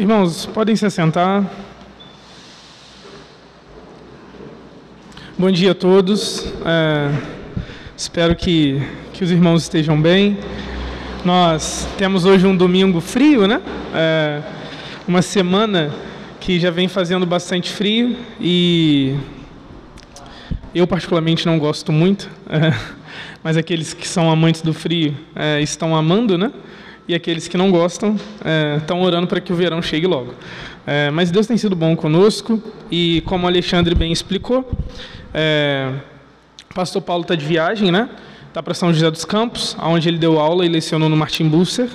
Irmãos, podem se assentar. Bom dia a todos. Espero que os irmãos estejam bem. Nós temos hoje um domingo frio, né? Uma semana que já vem fazendo bastante frio e eu particularmente não gosto muito, mas aqueles que são amantes do frio estão amando, né? E aqueles que não gostam estão orando para que o verão chegue logo. Mas Deus tem sido bom conosco e, como o Alexandre bem explicou, o pastor Paulo está de viagem, né? Está para São José dos Campos, onde ele deu aula e lecionou no Martin Busser.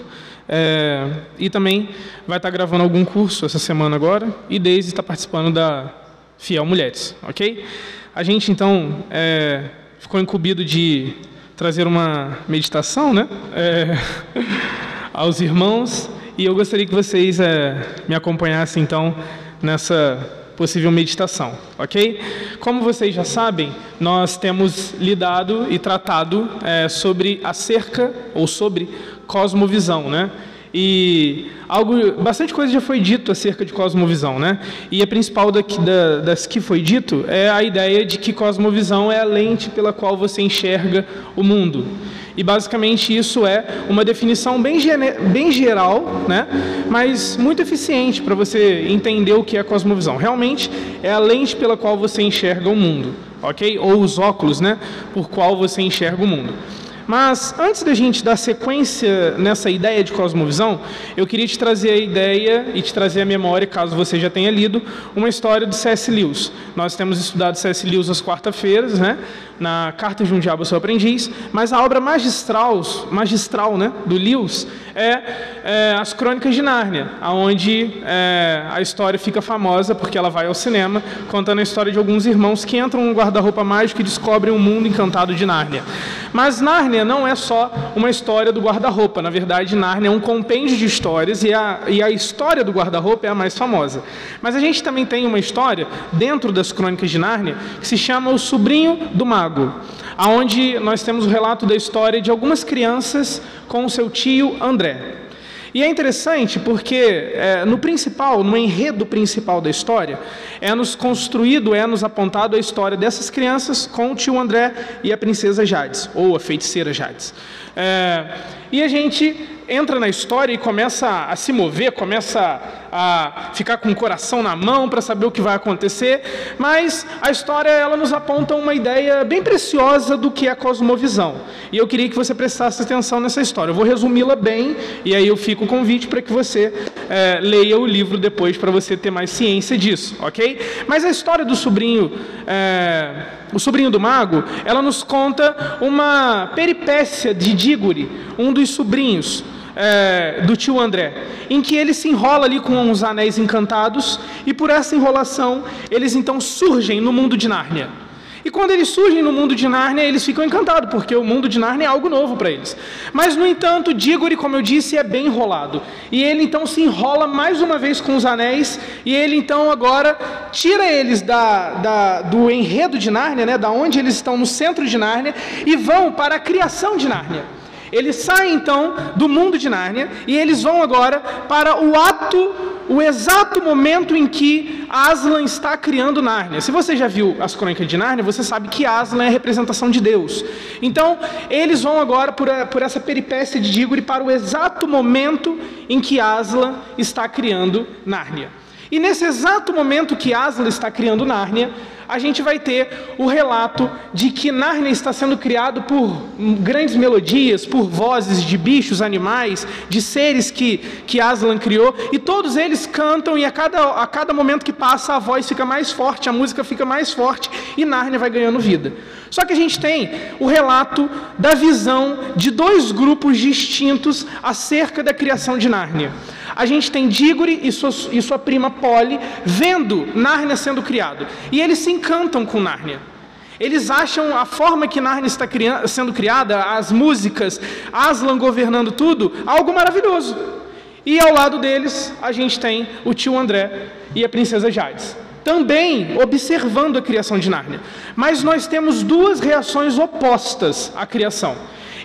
E também vai estar gravando algum curso essa semana agora. E Deise está participando da Fiel Mulheres, ok? A gente, então, ficou incumbido de trazer uma meditação, né? Aos irmãos, e eu gostaria que vocês me acompanhassem então nessa possível meditação, ok? Como vocês já sabem, nós temos lidado e tratado sobre cosmovisão, né? E bastante coisa já foi dito acerca de cosmovisão, né? E a principal das que foi dito é a ideia de que cosmovisão é a lente pela qual você enxerga o mundo. E basicamente isso é uma definição bem geral, né? Mas muito eficiente para você entender o que é cosmovisão. Realmente é a lente pela qual você enxerga o mundo, ok? Ou os óculos, né? Por qual você enxerga o mundo. Mas, antes da gente dar sequência nessa ideia de cosmovisão, eu queria te trazer a ideia e te trazer a memória, caso você já tenha lido, uma história do C.S. Lewis. Nós temos estudado C.S. Lewis às quarta-feiras, né, na Carta de um Diabo ao Seu Aprendiz, mas a obra magistral, né, do Lewis é As Crônicas de Nárnia, onde a história fica famosa porque ela vai ao cinema, contando a história de alguns irmãos que entram num guarda-roupa mágico e descobrem o mundo encantado de Nárnia. Mas Nárnia não é só uma história do guarda-roupa. Na verdade, Nárnia é um compêndio de histórias e a história do guarda-roupa é a mais famosa. Mas a gente também tem uma história dentro das Crônicas de Nárnia que se chama O Sobrinho do Mago, aonde nós temos o relato da história de algumas crianças com o seu tio André. E é interessante porque no enredo principal da história, é nos apontado a história dessas crianças com o tio André e a princesa Jadis, ou a feiticeira Jadis. E a gente entra na história e começa a se mover, começa a ficar com o coração na mão para saber o que vai acontecer, mas a história ela nos aponta uma ideia bem preciosa do que é a cosmovisão. E eu queria que você prestasse atenção nessa história. Eu vou resumi-la bem e aí eu fico com o convite para que você leia o livro depois para você ter mais ciência disso, ok? Mas a história do sobrinho, O Sobrinho do Mago, ela nos conta uma peripécia de Digory, um dos sobrinhos do tio André, em que ele se enrola ali com uns anéis encantados e por essa enrolação eles então surgem no mundo de Nárnia. E quando eles surgem no mundo de Nárnia, eles ficam encantados, porque o mundo de Nárnia é algo novo para eles. Mas, no entanto, Digory, como eu disse, é bem enrolado. E ele, então, se enrola mais uma vez com os anéis, e ele, então, agora tira eles do enredo de Nárnia, né, da onde eles estão no centro de Nárnia, e vão para a criação de Nárnia. Eles saem, então, do mundo de Nárnia, e eles vão agora para o exato momento em que Aslan está criando Nárnia. Se você já viu As Crônicas de Nárnia, você sabe que Aslan é a representação de Deus. Então, eles vão agora por essa peripécia de Digory para o exato momento em que Aslan está criando Nárnia. E nesse exato momento que Aslan está criando Nárnia, a gente vai ter o relato de que Nárnia está sendo criado por grandes melodias, por vozes de bichos, animais, de seres que Aslan criou, e todos eles cantam, e a cada momento que passa a voz fica mais forte, a música fica mais forte, e Nárnia vai ganhando vida. Só que a gente tem o relato da visão de dois grupos distintos acerca da criação de Nárnia. A gente tem Digory e sua prima Polly vendo Nárnia sendo criado, e eles se encantam com Nárnia. Eles acham a forma que Nárnia está sendo criada, as músicas, Aslan governando tudo, algo maravilhoso. E ao lado deles, a gente tem o tio André e a princesa Jadis, também observando a criação de Nárnia. Mas nós temos duas reações opostas à criação.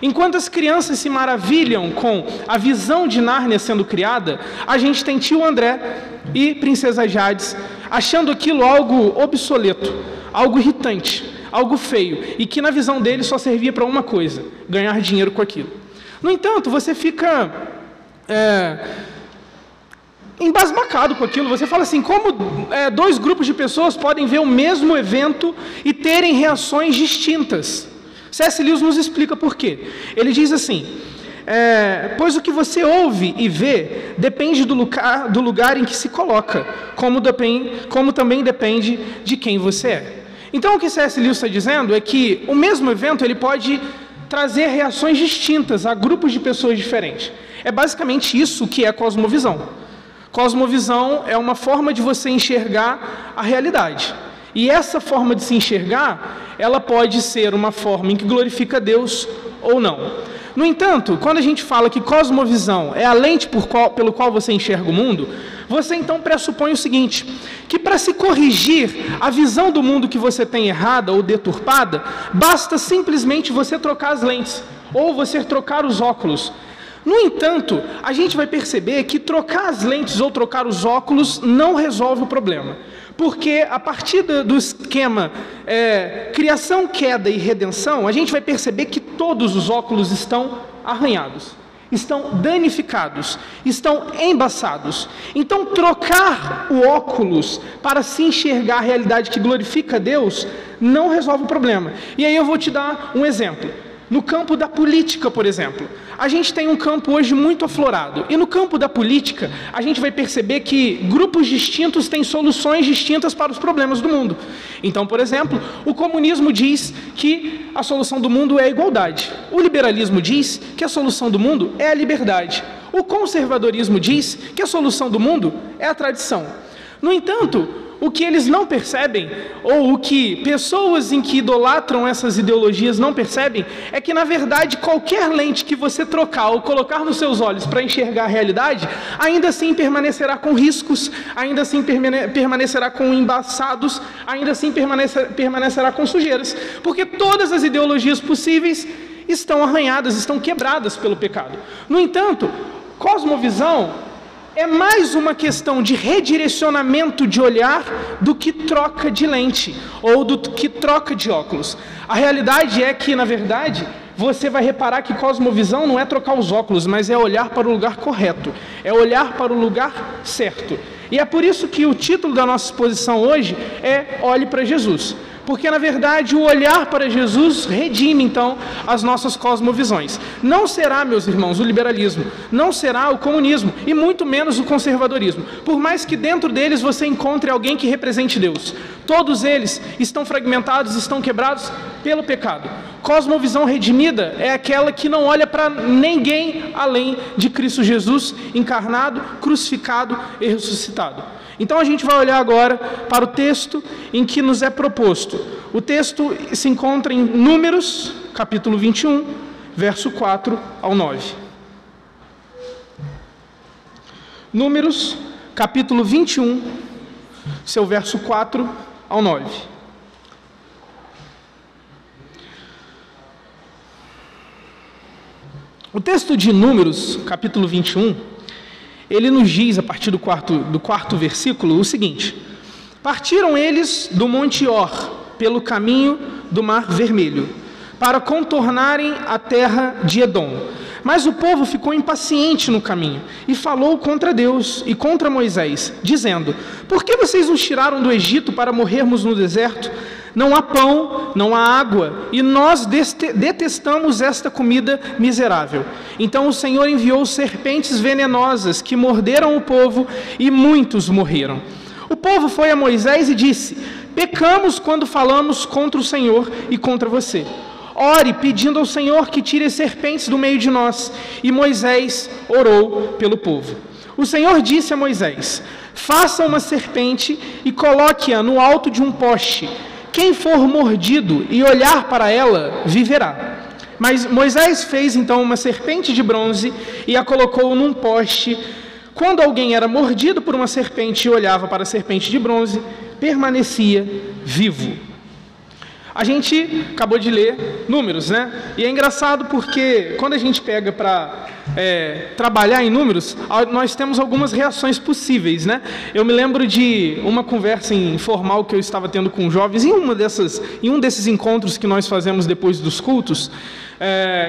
Enquanto as crianças se maravilham com a visão de Nárnia sendo criada, a gente tem tio André e princesa Jadis achando aquilo algo obsoleto, algo irritante, algo feio, e que na visão dele só servia para uma coisa: ganhar dinheiro com aquilo. No entanto, você fica embasbacado com aquilo. Você fala assim, como dois grupos de pessoas podem ver o mesmo evento e terem reações distintas? C.S. Lewis nos explica por quê. Ele diz assim, pois o que você ouve e vê depende do lugar em que se coloca, como também depende de quem você é. Então o que C.S. Lewis está dizendo é que o mesmo evento ele pode trazer reações distintas a grupos de pessoas diferentes. É basicamente isso que é cosmovisão. Cosmovisão é uma forma de você enxergar a realidade. E essa forma de se enxergar, ela pode ser uma forma em que glorifica Deus ou não. No entanto, quando a gente fala que cosmovisão é a lente pelo qual você enxerga o mundo, você então pressupõe o seguinte, que para se corrigir a visão do mundo que você tem errada ou deturpada, basta simplesmente você trocar as lentes, ou você trocar os óculos. No entanto, a gente vai perceber que trocar as lentes ou trocar os óculos não resolve o problema. Porque a partir do esquema criação, queda e redenção, a gente vai perceber que todos os óculos estão arranhados, estão danificados, estão embaçados. Então trocar o óculos para se enxergar a realidade que glorifica Deus não resolve o problema. E aí eu vou te dar um exemplo. No campo da política, por exemplo, a gente tem um campo hoje muito aflorado. E no campo da política, a gente vai perceber que grupos distintos têm soluções distintas para os problemas do mundo. Então, por exemplo, o comunismo diz que a solução do mundo é a igualdade. O liberalismo diz que a solução do mundo é a liberdade. O conservadorismo diz que a solução do mundo é a tradição. No entanto, o que eles não percebem, ou o que pessoas em que idolatram essas ideologias não percebem, é que, na verdade, qualquer lente que você trocar ou colocar nos seus olhos para enxergar a realidade, ainda assim permanecerá com riscos, ainda assim permanecerá com embaçados, ainda assim permanecerá com sujeiras. Porque todas as ideologias possíveis estão arranhadas, estão quebradas pelo pecado. No entanto, cosmovisão é mais uma questão de redirecionamento de olhar do que troca de lente ou do que troca de óculos. A realidade é que, na verdade, você vai reparar que cosmovisão não é trocar os óculos, mas é olhar para o lugar correto, é olhar para o lugar certo. E é por isso que o título da nossa exposição hoje é Olhe para Jesus. Porque, na verdade, o olhar para Jesus redime, então, as nossas cosmovisões. Não será, meus irmãos, o liberalismo, não será o comunismo, e muito menos o conservadorismo. Por mais que dentro deles você encontre alguém que represente Deus. Todos eles estão fragmentados, estão quebrados pelo pecado. Cosmovisão redimida é aquela que não olha para ninguém além de Cristo Jesus, encarnado, crucificado e ressuscitado. Então a gente vai olhar agora para o texto em que nos é proposto. O texto se encontra em Números, capítulo 21, verso 4 ao 9. Números, capítulo 21, seu verso 4 ao 9. O texto de Números, capítulo 21... ele nos diz, a partir do quarto versículo, o seguinte: partiram eles do Monte Or, pelo caminho do Mar Vermelho, para contornarem a terra de Edom. Mas o povo ficou impaciente no caminho, e falou contra Deus e contra Moisés, dizendo: por que vocês nos tiraram do Egito para morrermos no deserto? Não há pão, não há água, e nós detestamos esta comida miserável. Então o Senhor enviou serpentes venenosas que morderam o povo, e muitos morreram. O povo foi a Moisés e disse: pecamos quando falamos contra o Senhor e contra você. Ore pedindo ao Senhor que tire as serpentes do meio de nós. E Moisés orou pelo povo. O Senhor disse a Moisés: faça uma serpente e coloque-a no alto de um poste. Quem for mordido e olhar para ela, viverá. Mas Moisés fez então uma serpente de bronze e a colocou num poste. Quando alguém era mordido por uma serpente e olhava para a serpente de bronze, permanecia vivo. A gente acabou de ler números, né? E é engraçado porque quando a gente pega para trabalhar em números, nós temos algumas reações possíveis, né? Eu me lembro de uma conversa informal que eu estava tendo com jovens em um desses encontros que nós fazemos depois dos cultos,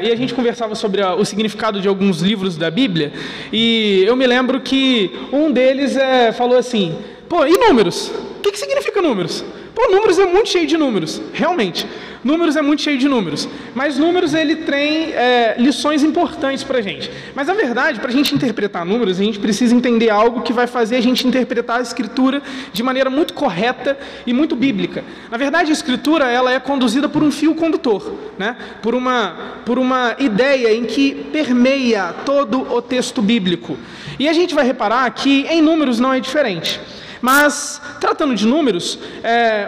e a gente conversava sobre o significado de alguns livros da Bíblia, e eu me lembro que um deles falou assim: pô, e números? O que significa números? Pô, números é muito cheio de números, realmente. Números é muito cheio de números. Mas números, ele tem lições importantes para a gente. Mas, na verdade, para a gente interpretar números, a gente precisa entender algo que vai fazer a gente interpretar a Escritura de maneira muito correta e muito bíblica. Na verdade, a Escritura, ela é conduzida por um fio condutor, né? Por uma ideia em que permeia todo o texto bíblico. E a gente vai reparar que em números não é diferente. Mas, tratando de números,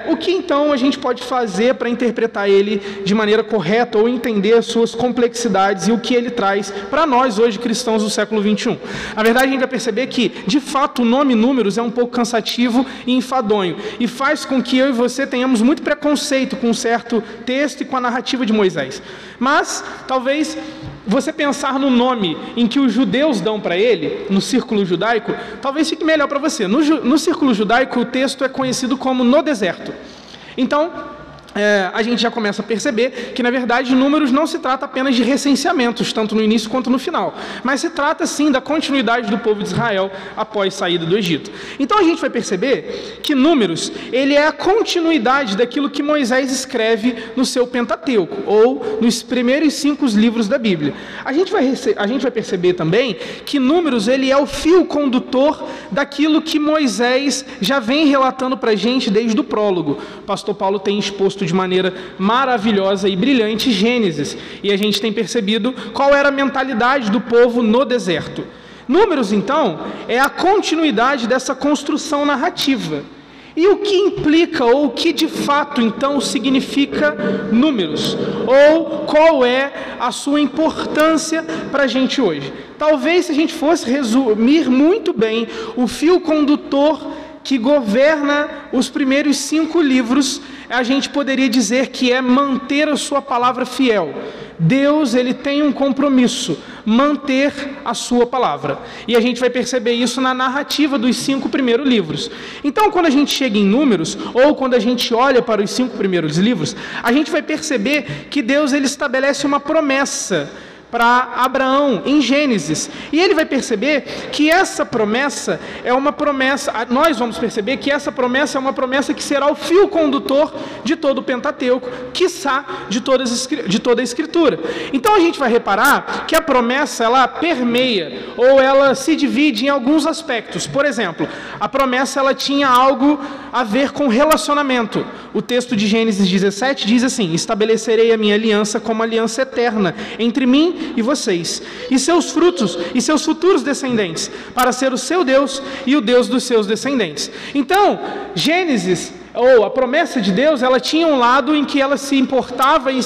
o que então a gente pode fazer para interpretar ele de maneira correta ou entender as suas complexidades e o que ele traz para nós hoje, cristãos do século XXI? Na verdade, a gente vai perceber que, de fato, o nome números é um pouco cansativo e enfadonho, e faz com que eu e você tenhamos muito preconceito com um certo texto e com a narrativa de Moisés. Mas, talvez, você pensar no nome em que os judeus dão para ele, no círculo judaico, talvez fique melhor para você. No círculo judaico, o texto é conhecido como no deserto. Então, a gente já começa a perceber que, na verdade, números não se trata apenas de recenseamentos, tanto no início quanto no final, mas se trata, sim, da continuidade do povo de Israel após a saída do Egito. Então, a gente vai perceber que números, ele é a continuidade daquilo que Moisés escreve no seu Pentateuco, ou nos primeiros 5 livros da Bíblia. A gente vai perceber também que números, ele é o fio condutor daquilo que Moisés já vem relatando para a gente desde o prólogo. O pastor Paulo tem exposto de maneira maravilhosa e brilhante Gênesis, e a gente tem percebido qual era a mentalidade do povo no deserto. Números, então, é a continuidade dessa construção narrativa. E o que implica, ou o que de fato, então, significa números? Ou qual é a sua importância para a gente hoje? Talvez, se a gente fosse resumir muito bem o fio condutor que governa os primeiros 5 livros, a gente poderia dizer que é manter a sua palavra fiel. Deus, ele tem um compromisso, manter a sua palavra. E a gente vai perceber isso na narrativa dos 5 primeiros livros. Então, quando a gente chega em números, ou quando a gente olha para os 5 primeiros livros, a gente vai perceber que Deus, ele estabelece uma promessa para Abraão, em Gênesis. E ele vai perceber que essa promessa é uma promessa, nós vamos perceber que essa promessa é uma promessa que será o fio condutor de todo o Pentateuco, quiçá de toda a Escritura. Então a gente vai reparar que a promessa, ela permeia, ou ela se divide em alguns aspectos. Por exemplo, a promessa, ela tinha algo a ver com relacionamento. O texto de Gênesis 17 diz assim: estabelecerei a minha aliança como aliança eterna entre mim e vocês, e seus frutos e seus futuros descendentes, para ser o seu Deus e o Deus dos seus descendentes. Então, Gênesis, ou a promessa de Deus, ela tinha um lado em que ela se importava e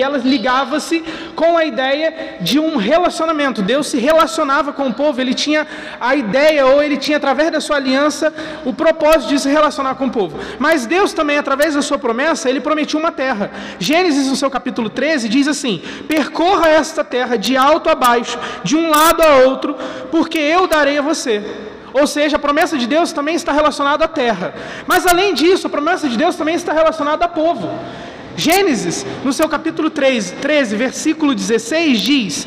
ela ligava-se com a ideia de um relacionamento. Deus se relacionava com o povo, ele tinha a ideia, ou ele tinha, através da sua aliança, o propósito de se relacionar com o povo. Mas Deus também, através da sua promessa, ele prometiu uma terra. Gênesis, no seu capítulo 13, diz assim: percorra esta terra de alto a baixo, de um lado a outro, porque eu darei a você. Ou seja, a promessa de Deus também está relacionada à terra. Mas, além disso, a promessa de Deus também está relacionada a povo. Gênesis, no seu capítulo 13, versículo 16, diz: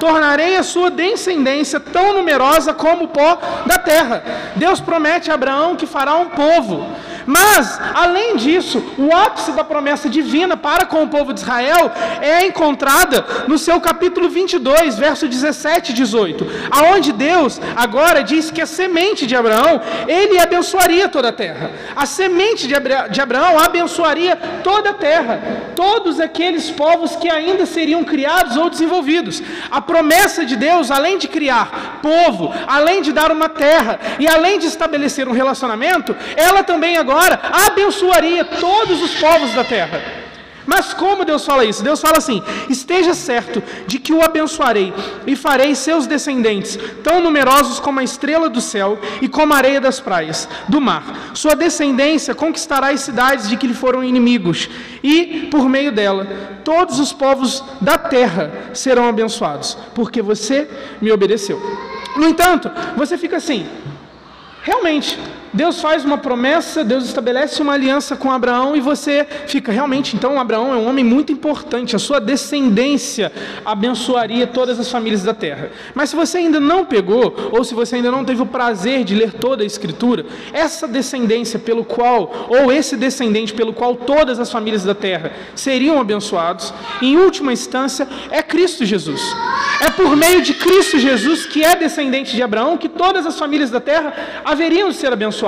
tornarei a sua descendência tão numerosa como o pó da terra. Deus promete a Abraão que fará um povo. Mas, além disso, o ápice da promessa divina para com o povo de Israel é encontrada no seu capítulo 22, verso 17 e 18, aonde Deus agora diz que a semente de Abraão, ele abençoaria toda a terra. A semente de Abraão abençoaria toda a terra, todos aqueles povos que ainda seriam criados ou desenvolvidos. A promessa de Deus, além de criar povo, além de dar uma terra e além de estabelecer um relacionamento, ela também agora abençoaria todos os povos da terra. Mas como Deus fala isso? Deus fala assim: esteja certo de que o abençoarei e farei seus descendentes tão numerosos como a estrela do céu e como a areia das praias, do mar. Sua descendência conquistará as cidades de que lhe foram inimigos e, por meio dela, todos os povos da terra serão abençoados, porque você me obedeceu. No entanto, você fica assim, realmente... Deus faz uma promessa, Deus estabelece uma aliança com Abraão e você fica, realmente, então Abraão é um homem muito importante, a sua descendência abençoaria todas as famílias da terra. Mas se você ainda não pegou, ou se você ainda não teve o prazer de ler toda a Escritura, essa descendência pelo qual, ou esse descendente pelo qual todas as famílias da terra seriam abençoados, em última instância, é Cristo Jesus. É por meio de Cristo Jesus, que é descendente de Abraão, que todas as famílias da terra haveriam de ser abençoadas.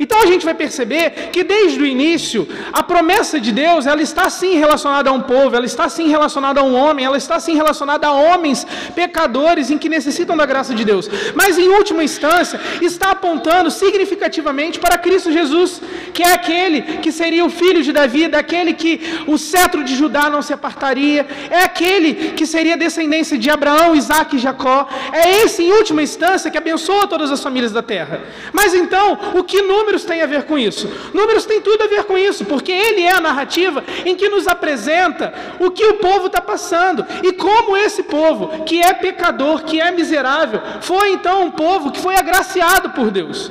Então a gente vai perceber que desde o início a promessa de Deus, ela está sim relacionada a um povo, ela está sim relacionada a um homem, ela está sim relacionada a homens pecadores em que necessitam da graça de Deus, mas em última instância está apontando significativamente para Cristo Jesus, que é aquele que seria o filho de Davi, daquele que o cetro de Judá não se apartaria, é aquele que seria descendência de Abraão, Isaac e Jacó, é esse em última instância que abençoa todas as famílias da terra. Mas então, o que Números tem a ver com isso? Números tem tudo a ver com isso, porque ele é a narrativa em que nos apresenta o que o povo está passando e como esse povo, que é pecador, que é miserável, foi então um povo que foi agraciado por Deus.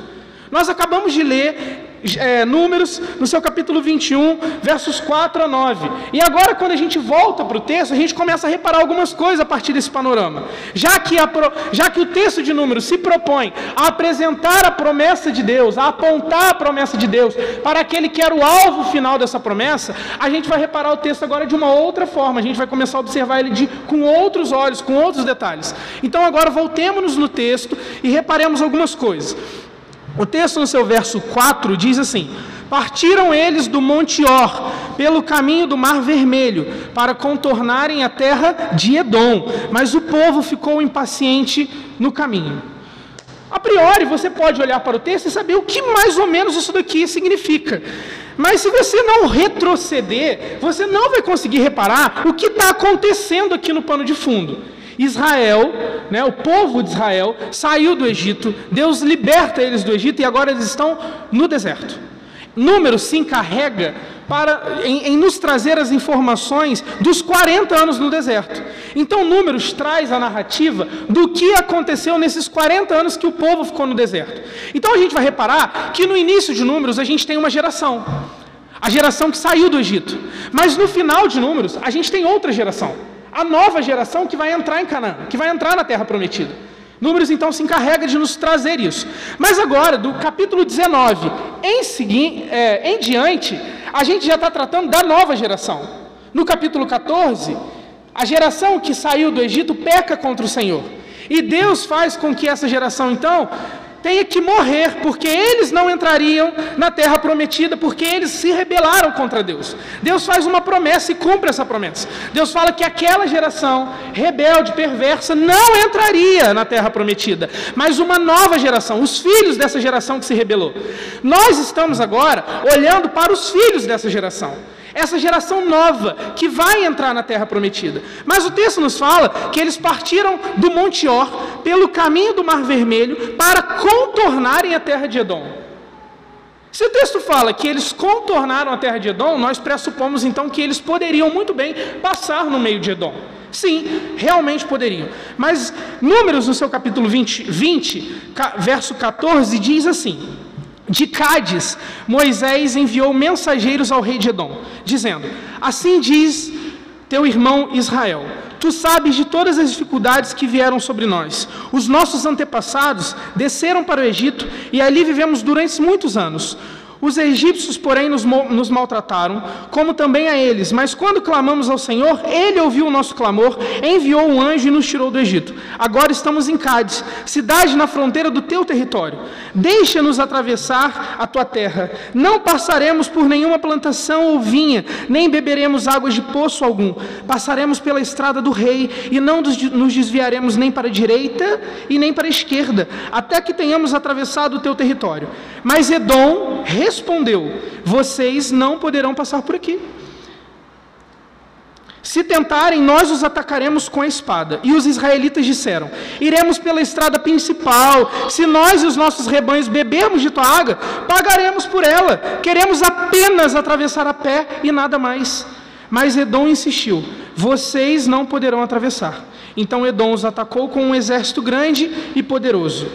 Nós acabamos de ler Números, no seu capítulo 21, versos 4 a 9. E agora, quando a gente volta para o texto, a gente começa a reparar algumas coisas a partir desse panorama. Já que o texto de Números se propõe a apresentar a promessa de Deus, a apontar a promessa de Deus para aquele que era o alvo final dessa promessa, a gente vai reparar o texto agora de uma outra forma. A gente vai começar a observar ele com outros olhos, com outros detalhes. Então agora voltemos-nos no texto e reparemos algumas coisas. O texto no seu verso 4 diz assim: partiram eles do Monte Or, pelo caminho do Mar Vermelho, para contornarem a terra de Edom, mas o povo ficou impaciente no caminho. A priori, você pode olhar para o texto e saber o que mais ou menos isso daqui significa. Mas se você não retroceder, você não vai conseguir reparar o que está acontecendo aqui no pano de fundo. Israel, né, o povo de Israel, saiu do Egito, Deus liberta eles do Egito e agora eles estão no deserto. Números se encarrega em nos trazer as informações dos 40 anos no deserto. Então Números traz a narrativa do que aconteceu nesses 40 anos que o povo ficou no deserto. Então a gente vai reparar que no início de Números a gente tem uma geração, a geração que saiu do Egito. Mas no final de Números a gente tem outra geração, a nova geração que vai entrar em Canaã, que vai entrar na Terra Prometida. Números, então, se encarrega de nos trazer isso. Mas agora, do capítulo 19 em diante, a gente já está tratando da nova geração. No capítulo 14, a geração que saiu do Egito peca contra o Senhor. E Deus faz com que essa geração, então, tenha que morrer, porque eles não entrariam na terra prometida, porque eles se rebelaram contra Deus. Deus faz uma promessa e cumpre essa promessa. Deus fala que aquela geração rebelde, perversa, não entraria na terra prometida, mas uma nova geração, os filhos dessa geração que se rebelou. Nós estamos agora olhando para os filhos dessa geração, essa geração nova que vai entrar na terra prometida. Mas o texto nos fala que eles partiram do Monte Or, pelo caminho do Mar Vermelho, para contornarem a terra de Edom. Se o texto fala que eles contornaram a terra de Edom, nós pressupomos então que eles poderiam muito bem passar no meio de Edom. Sim, realmente poderiam. Mas Números, no seu capítulo 20 verso 14, diz assim: de Cádiz, Moisés enviou mensageiros ao rei de Edom, dizendo: assim diz teu irmão Israel, tu sabes de todas as dificuldades que vieram sobre nós. Os nossos antepassados desceram para o Egito e ali vivemos durante muitos anos. Os egípcios, porém, nos maltrataram, como também a eles. Mas quando clamamos ao Senhor, Ele ouviu o nosso clamor, enviou um anjo e nos tirou do Egito. Agora estamos em Cádiz, cidade na fronteira do teu território. Deixa-nos atravessar a tua terra. Não passaremos por nenhuma plantação ou vinha, nem beberemos águas de poço algum. Passaremos pela estrada do rei e não nos desviaremos nem para a direita e nem para a esquerda, até que tenhamos atravessado o teu território. Mas Edom respondeu: vocês não poderão passar por aqui. Se tentarem, nós os atacaremos com a espada. E os israelitas disseram: iremos pela estrada principal. Se nós e os nossos rebanhos bebermos de tua água, pagaremos por ela. Queremos apenas atravessar a pé e nada mais. Mas Edom insistiu: vocês não poderão atravessar. Então Edom os atacou com um exército grande e poderoso.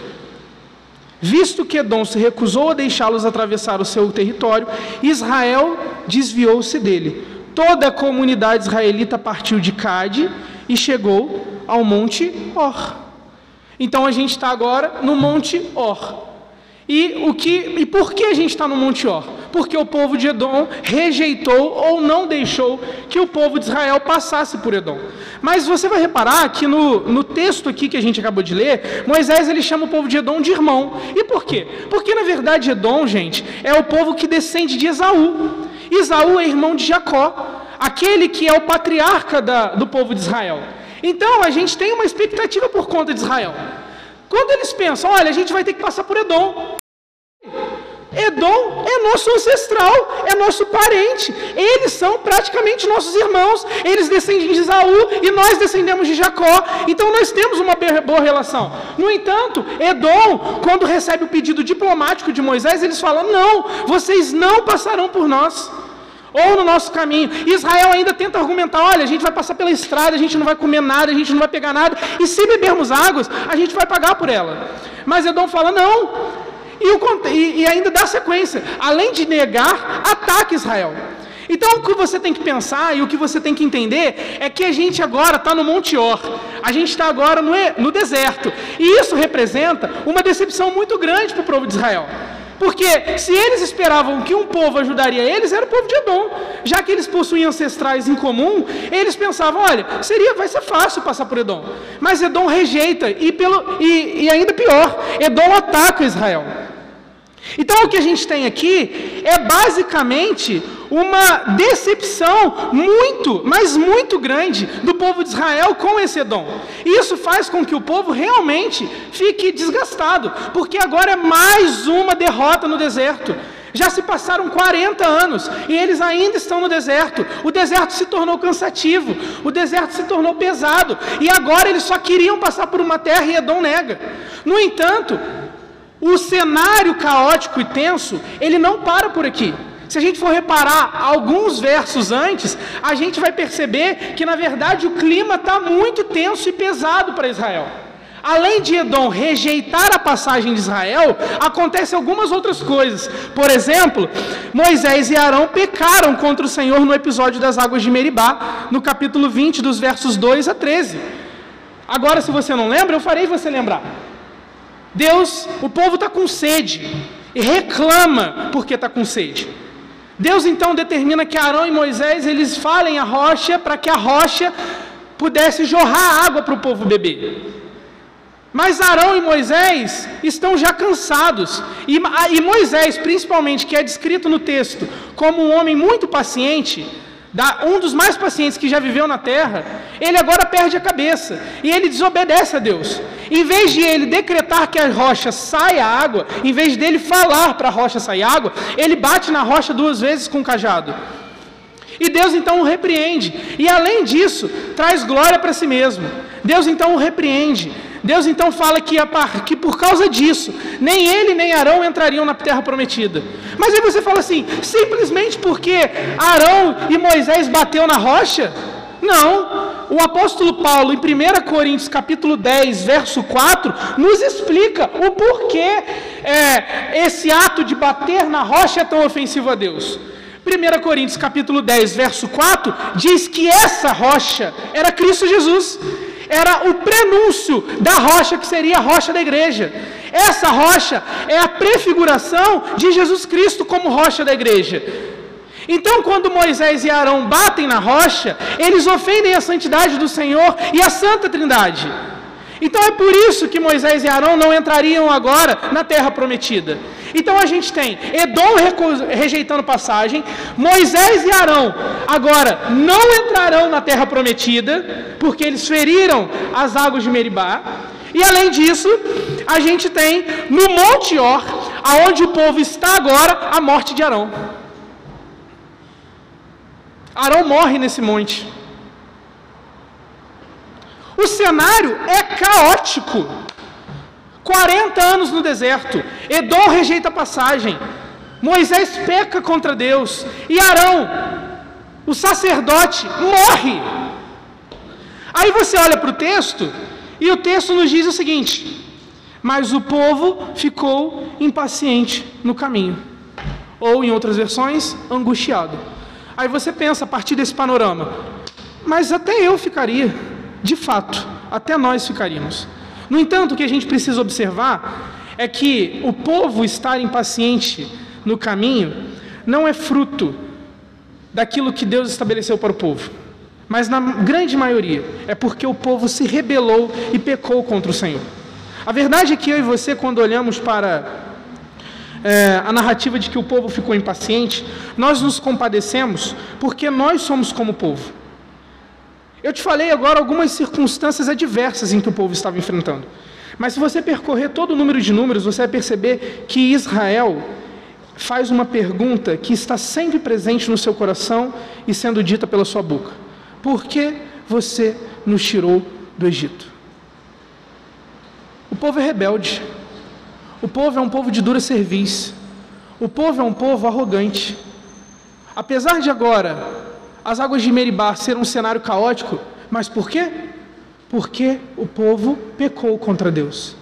Visto que Edom se recusou a deixá-los atravessar o seu território, Israel desviou-se dele. Toda a comunidade israelita partiu de Cade e chegou ao Monte Or. Então a gente está agora no Monte Or. E por que a gente está no Monte Or? Porque o povo de Edom rejeitou ou não deixou que o povo de Israel passasse por Edom. Mas você vai reparar que no texto aqui que a gente acabou de ler, Moisés ele chama o povo de Edom de irmão. E por quê? Porque na verdade Edom, gente, é o povo que descende de Esaú. Esaú é irmão de Jacó, aquele que é o patriarca do povo de Israel. Então a gente tem uma expectativa por conta de Israel. Quando eles pensam, olha, a gente vai ter que passar por Edom. Edom é nosso ancestral, é nosso parente. Eles são praticamente nossos irmãos. Eles descendem de Esaú e nós descendemos de Jacó. Então nós temos uma boa relação. No entanto, Edom, quando recebe o pedido diplomático de Moisés, eles falam: não, vocês não passarão por nós ou no nosso caminho. Israel ainda tenta argumentar: olha, a gente vai passar pela estrada, a gente não vai comer nada, a gente não vai pegar nada, e se bebermos águas, a gente vai pagar por ela. Mas Edom fala: não. E ainda dá sequência, além de negar, ataca Israel. Então o que você tem que pensar e o que você tem que entender é que a gente agora está no Monte Or, a gente está agora no deserto, e isso representa uma decepção muito grande para o povo de Israel. Porque se eles esperavam que um povo ajudaria eles, era o povo de Edom. Já que eles possuíam ancestrais em comum, eles pensavam: olha, vai ser fácil passar por Edom. Mas Edom rejeita, e ainda pior, Edom ataca Israel. Então o que a gente tem aqui é basicamente uma decepção muito, mas muito grande do povo de Israel com esse Edom. E isso faz com que o povo realmente fique desgastado, porque agora é mais uma derrota no deserto. Já se passaram 40 anos e eles ainda estão no deserto. O deserto se tornou cansativo, o deserto se tornou pesado, e agora eles só queriam passar por uma terra e Edom nega. No entanto, o cenário caótico e tenso, ele não para por aqui. Se a gente for reparar alguns versos antes, a gente vai perceber que, na verdade, o clima está muito tenso e pesado para Israel. Além de Edom rejeitar a passagem de Israel, acontecem algumas outras coisas. Por exemplo, Moisés e Arão pecaram contra o Senhor no episódio das águas de Meribá, no capítulo 20, dos versos 2 a 13. Agora, se você não lembra, eu farei você lembrar. O povo está com sede e reclama porque está com sede. Deus então determina que Arão e Moisés eles falem a rocha para que a rocha pudesse jorrar água para o povo beber. Mas Arão e Moisés estão já cansados, e Moisés, principalmente, que é descrito no texto como um homem muito paciente, um dos mais pacientes que já viveu na terra, ele agora perde a cabeça e ele desobedece a Deus. Em vez de ele decretar que a rocha saia água, em vez dele falar para a rocha sair água, ele bate na rocha 2 vezes com o cajado. E Deus então o repreende. E além disso, traz glória para si mesmo. Deus então o repreende. Deus então fala que por causa disso, nem ele nem Arão entrariam na terra prometida. Mas aí você fala assim: simplesmente porque Arão e Moisés bateu na rocha? Não. O apóstolo Paulo, em 1 Coríntios capítulo 10, verso 4, nos explica o porquê esse ato de bater na rocha é tão ofensivo a Deus. 1 Coríntios capítulo 10, verso 4, diz que essa rocha era Cristo Jesus. Era o prenúncio da rocha que seria a rocha da igreja. Essa rocha é a prefiguração de Jesus Cristo como rocha da igreja. Então, quando Moisés e Arão batem na rocha, eles ofendem a santidade do Senhor e a Santa Trindade. Então é por isso que Moisés e Arão não entrariam agora na terra prometida. Então a gente tem Edom rejeitando passagem, Moisés e Arão agora não entrarão na terra prometida, porque eles feriram as águas de Meribá. E além disso, a gente tem no Monte Or, aonde o povo está agora, a morte de Arão. Arão morre nesse monte. O cenário é caótico. 40 anos no deserto, Edom rejeita a passagem, Moisés peca contra Deus, e Arão, o sacerdote, morre. Aí você olha para o texto, e o texto nos diz o seguinte: mas o povo ficou impaciente no caminho, ou em outras versões, angustiado. Aí você pensa a partir desse panorama, mas até eu ficaria, de fato, até nós ficaríamos. No entanto, o que a gente precisa observar é que o povo estar impaciente no caminho não é fruto daquilo que Deus estabeleceu para o povo, mas na grande maioria é porque o povo se rebelou e pecou contra o Senhor. A verdade é que eu e você, quando olhamos para a narrativa de que o povo ficou impaciente, nós nos compadecemos porque nós somos como povo. Eu te falei agora algumas circunstâncias adversas em que o povo estava enfrentando. Mas se você percorrer todo o número de números, você vai perceber que Israel faz uma pergunta que está sempre presente no seu coração e sendo dita pela sua boca: por que você nos tirou do Egito? O povo é rebelde. O povo é um povo de dura cerviz. O povo é um povo arrogante. Apesar de agora as águas de Meribá ser um cenário caótico, mas por quê? Porque o povo pecou contra Deus.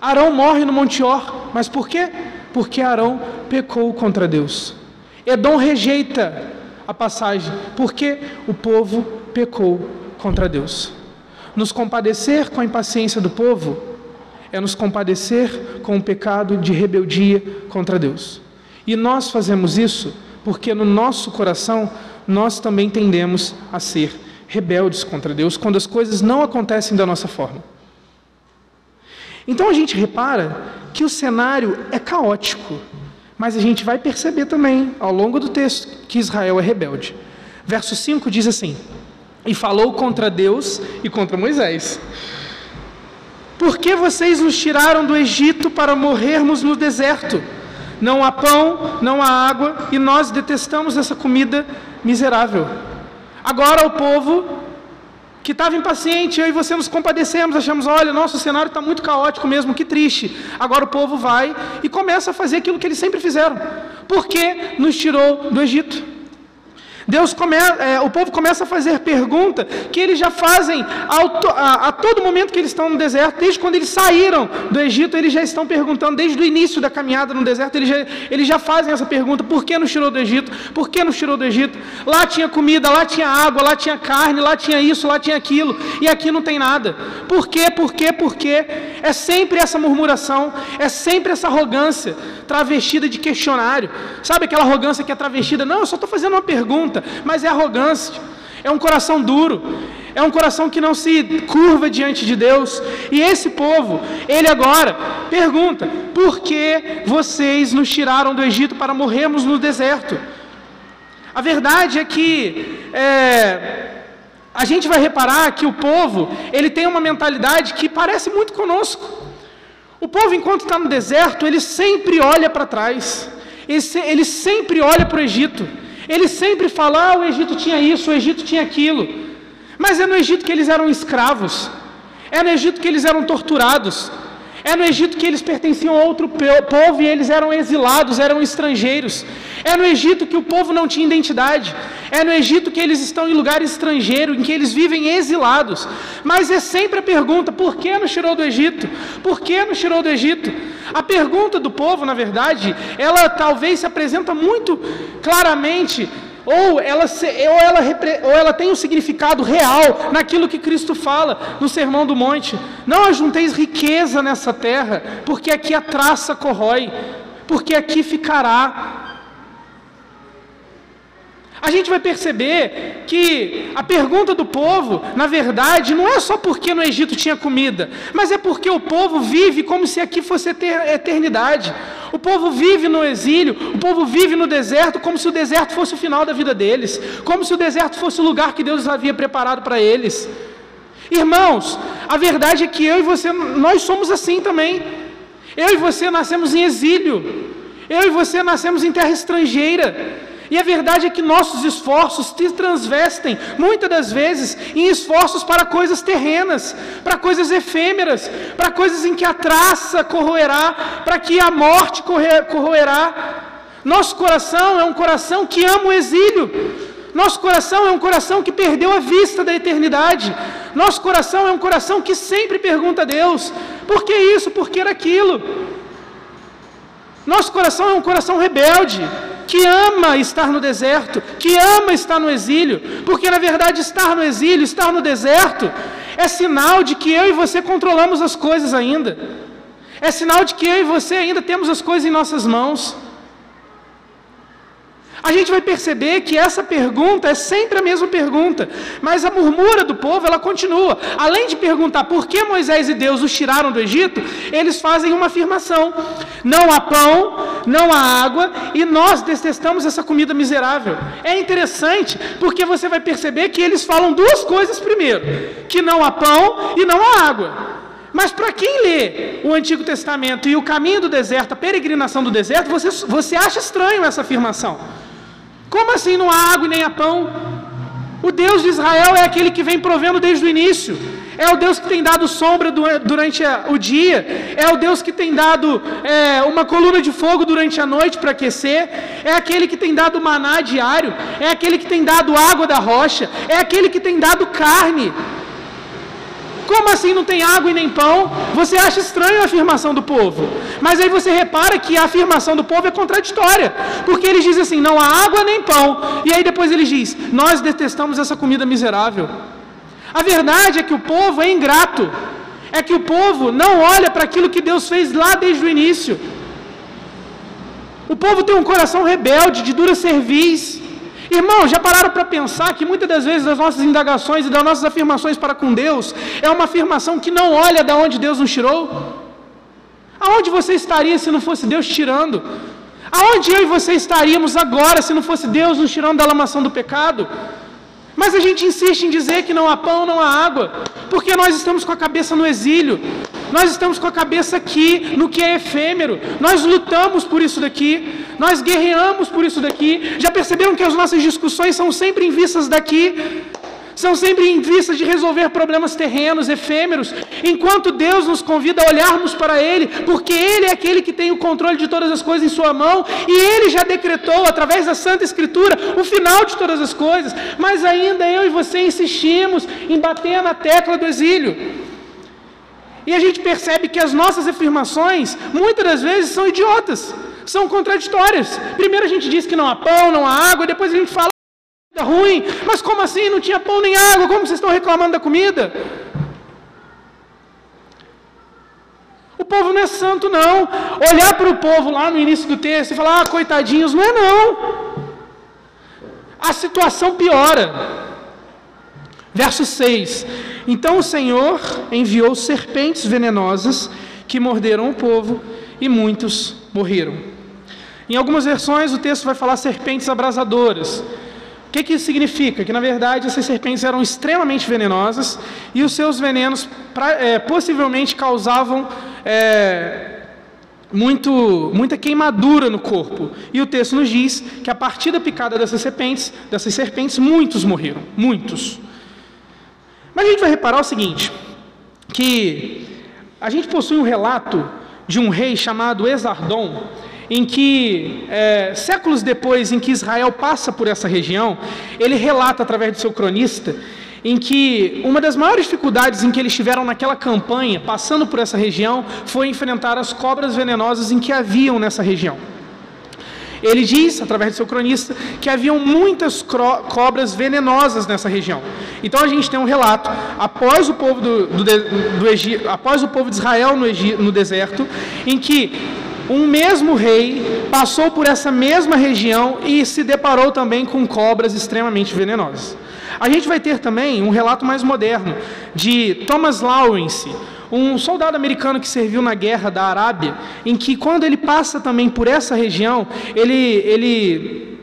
Arão morre no Monte Hor, mas por quê? Porque Arão pecou contra Deus. Edom rejeita a passagem, porque o povo pecou contra Deus. Nos compadecer com a impaciência do povo é nos compadecer com o pecado de rebeldia contra Deus. E nós fazemos isso porque no nosso coração nós também tendemos a ser rebeldes contra Deus quando as coisas não acontecem da nossa forma. Então a gente repara que o cenário é caótico, mas a gente vai perceber também, ao longo do texto, que Israel é rebelde. Verso 5 diz assim: e falou contra Deus e contra Moisés: por que vocês nos tiraram do Egito para morrermos no deserto? Não há pão, não há água, e nós detestamos essa comida miserável. Agora o povo que estava impaciente, eu e você nos compadecemos, achamos: olha, nosso cenário está muito caótico mesmo, que triste. Agora o povo vai e começa a fazer aquilo que eles sempre fizeram. Por que nos tirou do Egito? O povo começa a fazer pergunta que eles já fazem a todo momento que eles estão no deserto. Desde quando eles saíram do Egito, eles já estão perguntando. Desde o início da caminhada no deserto, eles já fazem essa pergunta: por que nos tirou do Egito? Por que nos tirou do Egito? Lá tinha comida, lá tinha água, lá tinha carne, lá tinha isso, lá tinha aquilo, e aqui não tem nada. Por quê? Por quê? Por quê? É sempre essa murmuração, é sempre essa arrogância travestida de questionário. Sabe aquela arrogância que é travestida? Não, eu só estou fazendo uma pergunta. Mas é arrogância, é um coração duro, é um coração que não se curva diante de Deus. E esse povo, ele agora pergunta: por que vocês nos tiraram do Egito para morrermos no deserto? A verdade é que a gente vai reparar que o povo, ele tem uma mentalidade que parece muito conosco. O povo, enquanto está no deserto, ele sempre olha para trás, ele sempre olha para o Egito. Eles sempre falam: ah, o Egito tinha isso, o Egito tinha aquilo. Mas é no Egito que eles eram escravos, é no Egito que eles eram torturados, é no Egito que eles pertenciam a outro povo e eles eram exilados, eram estrangeiros. É no Egito que o povo não tinha identidade, é no Egito que eles estão em lugar estrangeiro, em que eles vivem exilados. Mas é sempre a pergunta: por que nos tirou do Egito? Por que nos tirou do Egito? A pergunta do povo, na verdade, ela talvez se apresenta muito claramente, ou ela tem um significado real naquilo que Cristo fala no Sermão do Monte: não ajunteis riqueza nessa terra, porque aqui a traça corrói, porque aqui ficará. A gente vai perceber que a pergunta do povo, na verdade, não é só porque no Egito tinha comida, mas é porque o povo vive como se aqui fosse eternidade. O povo vive no exílio, o povo vive no deserto como se o deserto fosse o final da vida deles, como se o deserto fosse o lugar que Deus havia preparado para eles. Irmãos, a verdade é que eu e você, nós somos assim também. Eu e você nascemos em exílio, eu e você nascemos em terra estrangeira. E a verdade é que nossos esforços se transvestem, muitas das vezes, em esforços para coisas terrenas, para coisas efêmeras, para coisas em que a traça corroerá, para que a morte corroerá. Nosso coração é um coração que ama o exílio. Nosso coração é um coração que perdeu a vista da eternidade. Nosso coração é um coração que sempre pergunta a Deus: por que isso, por que aquilo? Nosso coração é um coração rebelde, que ama estar no deserto, que ama estar no exílio, porque na verdade estar no exílio, estar no deserto, é sinal de que eu e você controlamos as coisas ainda. É sinal de que eu e você ainda temos as coisas em nossas mãos. A gente vai perceber que essa pergunta é sempre a mesma pergunta, mas a murmura do povo, ela continua. Além de perguntar por que Moisés e Deus os tiraram do Egito, eles fazem uma afirmação: não há pão, não há água, e nós detestamos essa comida miserável. É interessante, porque você vai perceber que eles falam duas coisas primeiro: que não há pão e não há água. Mas para quem lê o Antigo Testamento e o caminho do deserto, a peregrinação do deserto, você acha estranho essa afirmação. Como assim não há água nem há pão? O Deus de Israel é aquele que vem provendo desde o início. É o Deus que tem dado sombra durante o dia. É o Deus que tem dado uma coluna de fogo durante a noite para aquecer. É aquele que tem dado maná diário. É aquele que tem dado água da rocha. É aquele que tem dado carne. Como assim não tem água e nem pão? Você acha estranho a afirmação do povo. Mas aí você repara que a afirmação do povo é contraditória. Porque eles dizem assim: não há água nem pão. E aí depois eles dizem: nós detestamos essa comida miserável. A verdade é que o povo é ingrato. É que o povo não olha para aquilo que Deus fez lá desde o início. O povo tem um coração rebelde, de dura cerviz. Irmão, já pararam para pensar que muitas das vezes as nossas indagações e das nossas afirmações para com Deus é uma afirmação que não olha de onde Deus nos tirou? Aonde você estaria se não fosse Deus tirando? Aonde eu e você estaríamos agora se não fosse Deus nos tirando da lamação do pecado? Mas a gente insiste em dizer que não há pão, não há água, porque nós estamos com a cabeça no exílio, nós estamos com a cabeça aqui no que é efêmero, nós lutamos por isso daqui, nós guerreamos por isso daqui. Já perceberam que as nossas discussões são sempre em vistas daqui, são sempre em vistas de resolver problemas terrenos, efêmeros, enquanto Deus nos convida a olharmos para Ele, porque Ele é aquele que tem o controle de todas as coisas em sua mão, e Ele já decretou, através da Santa Escritura, o final de todas as coisas, mas ainda eu e você insistimos em bater na tecla do exílio. E a gente percebe que as nossas afirmações, muitas das vezes, são idiotas, são contraditórias. Primeiro a gente diz que não há pão, não há água, depois a gente fala que a comida é ruim, mas como assim não tinha pão nem água? Como vocês estão reclamando da comida? O povo não é santo, não. Olhar para o povo lá no início do texto e falar: ah, coitadinhos, não é não. A situação piora. Verso 6, então o Senhor enviou serpentes venenosas que morderam o povo e muitos morreram. Em algumas versões o texto vai falar serpentes abrasadoras. O que isso significa? Que na verdade essas serpentes eram extremamente venenosas e os seus venenos possivelmente causavam muita queimadura no corpo. E o texto nos diz que a partir da picada dessas serpentes muitos morreram, muitos. Mas a gente vai reparar o seguinte, que a gente possui um relato de um rei chamado Esardom, em que, séculos depois em que Israel passa por essa região, ele relata através do seu cronista, em que uma das maiores dificuldades em que eles tiveram naquela campanha, passando por essa região, foi enfrentar as cobras venenosas em que haviam nessa região. Ele diz, através do seu cronista, que haviam muitas cobras venenosas nessa região. Então a gente tem um relato, após o povo de Israel no deserto, em que um mesmo rei passou por essa mesma região e se deparou também com cobras extremamente venenosas. A gente vai ter também um relato mais moderno, de Thomas Lawrence, um soldado americano que serviu na guerra da Arábia, em que quando ele passa também por essa região, ele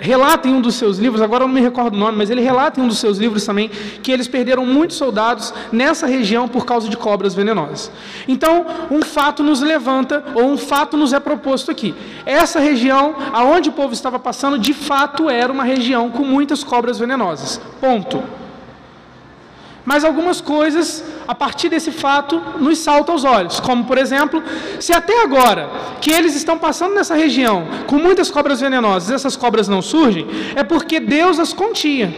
relata em um dos seus livros, agora eu não me recordo o nome, mas ele relata em um dos seus livros também, que eles perderam muitos soldados nessa região por causa de cobras venenosas. Então, um fato nos levanta, ou um fato nos é proposto aqui. Essa região, aonde o povo estava passando, de fato era uma região com muitas cobras venenosas. Ponto. Mas algumas coisas, a partir desse fato, nos saltam aos olhos. Como, por exemplo, se até agora que eles estão passando nessa região com muitas cobras venenosas, essas cobras não surgem, é porque Deus as continha.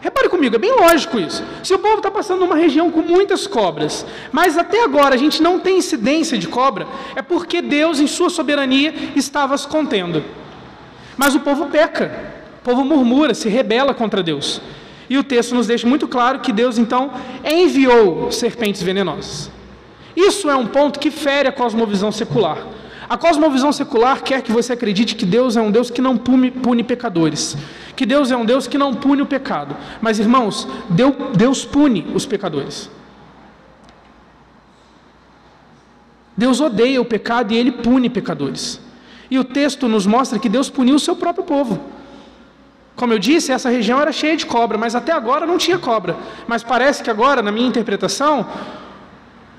Repare comigo, é bem lógico isso. Se o povo está passando numa região com muitas cobras, mas até agora a gente não tem incidência de cobra, é porque Deus, em sua soberania, estava as contendo. Mas o povo peca, o povo murmura, se rebela contra Deus. E o texto nos deixa muito claro que Deus, então, enviou serpentes venenosas. Isso é um ponto que fere a cosmovisão secular. A cosmovisão secular quer que você acredite que Deus é um Deus que não pune pecadores. Que Deus é um Deus que não pune o pecado. Mas, irmãos, Deus pune os pecadores. Deus odeia o pecado e Ele pune pecadores. E o texto nos mostra que Deus puniu o seu próprio povo. Como eu disse, essa região era cheia de cobra, mas até agora não tinha cobra. Mas parece que agora, na minha interpretação,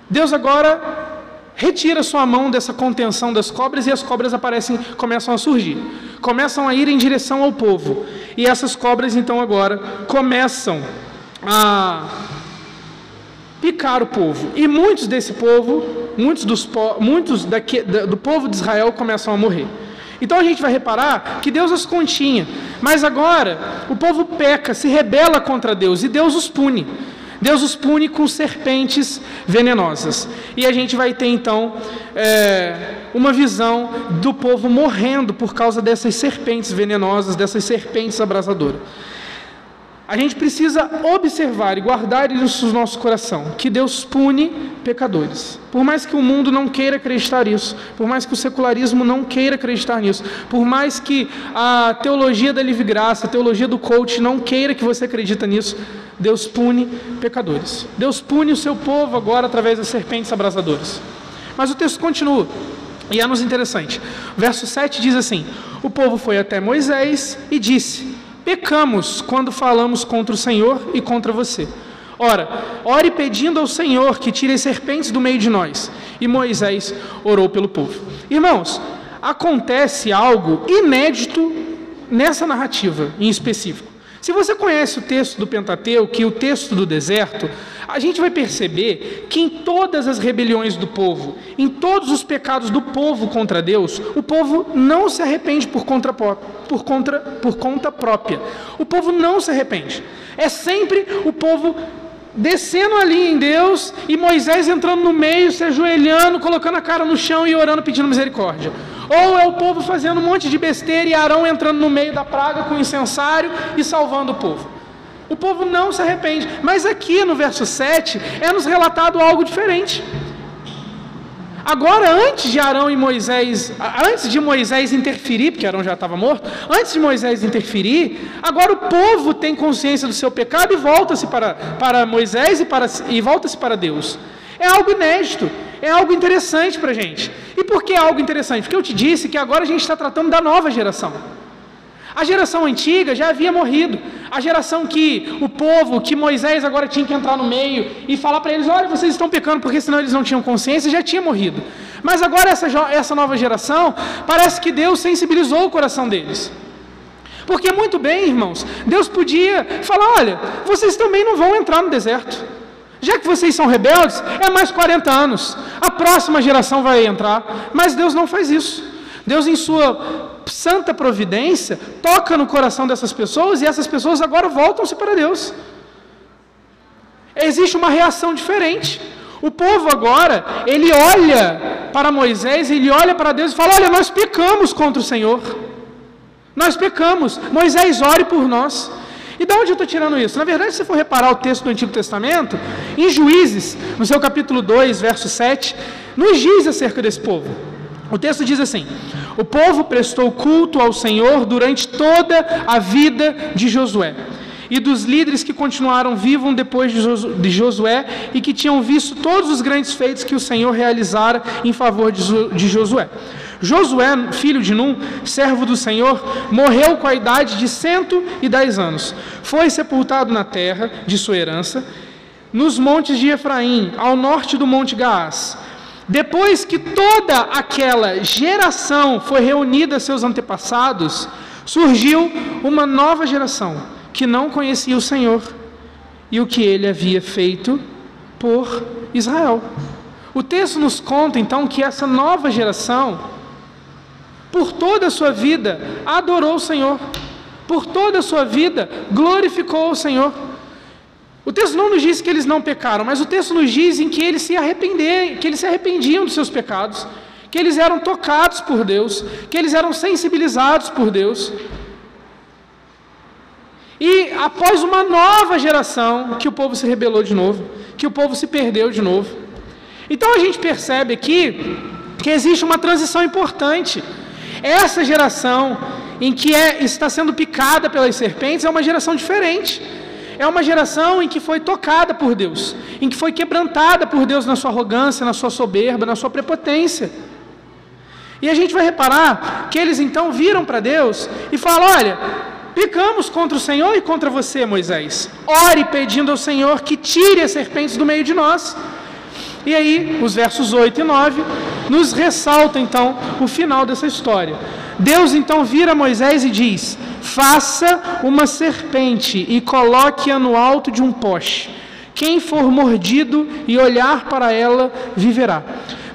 Deus agora retira sua mão dessa contenção das cobras e as cobras aparecem, começam a surgir. Começam a ir em direção ao povo. E essas cobras, então, agora começam a picar o povo. E muitos desse povo, muitos do povo de Israel começam a morrer. Então a gente vai reparar que Deus as continha, mas agora o povo peca, se rebela contra Deus e Deus os pune. Deus os pune com serpentes venenosas. E a gente vai ter então uma visão do povo morrendo por causa dessas serpentes venenosas, dessas serpentes abrasadoras. A gente precisa observar e guardar isso no nosso coração, que Deus pune pecadores. Por mais que o mundo não queira acreditar nisso, por mais que o secularismo não queira acreditar nisso, por mais que a teologia da livre graça, a teologia do coach não queira que você acredita nisso, Deus pune pecadores. Deus pune o seu povo agora através das serpentes abrasadoras. Mas o texto continua, e é nos interessante. O verso 7 diz assim: o povo foi até Moisés e disse: pecamos quando falamos contra o Senhor e contra você. Ora, ore pedindo ao Senhor que tire as serpentes do meio de nós. E Moisés orou pelo povo. Irmãos, acontece algo inédito nessa narrativa em específico. Se você conhece o texto do Pentateuco e o texto do deserto, a gente vai perceber que em todas as rebeliões do povo, em todos os pecados do povo contra Deus, o povo não se arrepende por conta própria. O povo não se arrepende. É sempre o povo descendo ali em Deus e Moisés entrando no meio, se ajoelhando, colocando a cara no chão e orando, pedindo misericórdia. Ou é o povo fazendo um monte de besteira e Arão entrando no meio da praga com o incensário e salvando o povo. O povo não se arrepende. Mas aqui no verso 7 é nos relatado algo diferente. Agora, antes de Arão e Moisés, antes de Moisés interferir, porque Arão já estava morto, antes de Moisés interferir, agora o povo tem consciência do seu pecado e volta-se para Moisés e volta-se para Deus. É algo inédito, é algo interessante para a gente. E por que é algo interessante? Porque eu te disse que agora a gente está tratando da nova geração. A geração antiga já havia morrido. A geração que o povo, que Moisés agora tinha que entrar no meio e falar para eles: olha, vocês estão pecando, porque senão eles não tinham consciência, já tinha morrido. Mas agora essa nova geração, parece que Deus sensibilizou o coração deles. Porque muito bem, irmãos, Deus podia falar: olha, vocês também não vão entrar no deserto. Já que vocês são rebeldes, é mais 40 anos. A próxima geração vai entrar. Mas Deus não faz isso. Deus, em sua santa providência, toca no coração dessas pessoas e essas pessoas agora voltam-se para Deus. Existe uma reação diferente. O povo agora, ele olha para Moisés, ele olha para Deus e fala: olha, nós pecamos contra o Senhor. Nós pecamos. Moisés, ore por nós. E de onde eu estou tirando isso? Na verdade, se você for reparar o texto do Antigo Testamento, em Juízes, no seu capítulo 2, verso 7, nos diz acerca desse povo. O texto diz assim: o povo prestou culto ao Senhor durante toda a vida de Josué. e dos líderes que continuaram vivos depois de Josué e que tinham visto todos os grandes feitos que o Senhor realizara em favor de Josué. Josué, filho de Num, servo do Senhor, morreu com a idade de 110 anos. Foi sepultado na terra de sua herança, nos montes de Efraim, ao norte do Monte Gaás. Depois que toda aquela geração foi reunida a seus antepassados, surgiu uma nova geração que não conhecia o Senhor e o que ele havia feito por Israel. O texto nos conta então que essa nova geração, por toda a sua vida, adorou o Senhor, por toda a sua vida, glorificou o Senhor. O texto não nos diz que eles não pecaram, mas o texto nos diz em que eles se arrependiam dos seus pecados, que eles eram tocados por Deus, que eles eram sensibilizados por Deus. E após uma nova geração, que o povo se rebelou de novo, que o povo se perdeu de novo. Então a gente percebe aqui que existe uma transição importante. Essa geração em que está sendo picada pelas serpentes é uma geração diferente. É uma geração em que foi tocada por Deus, em que foi quebrantada por Deus na sua arrogância, na sua soberba, na sua prepotência. E a gente vai reparar que eles então viram para Deus e falam: olha, pecamos contra o Senhor e contra você, Moisés. Ore pedindo ao Senhor que tire as serpentes do meio de nós. E aí, os versos 8 e 9 nos ressaltam então o final dessa história. Deus então vira Moisés e diz: faça uma serpente e coloque-a no alto de um poste. Quem for mordido e olhar para ela, viverá.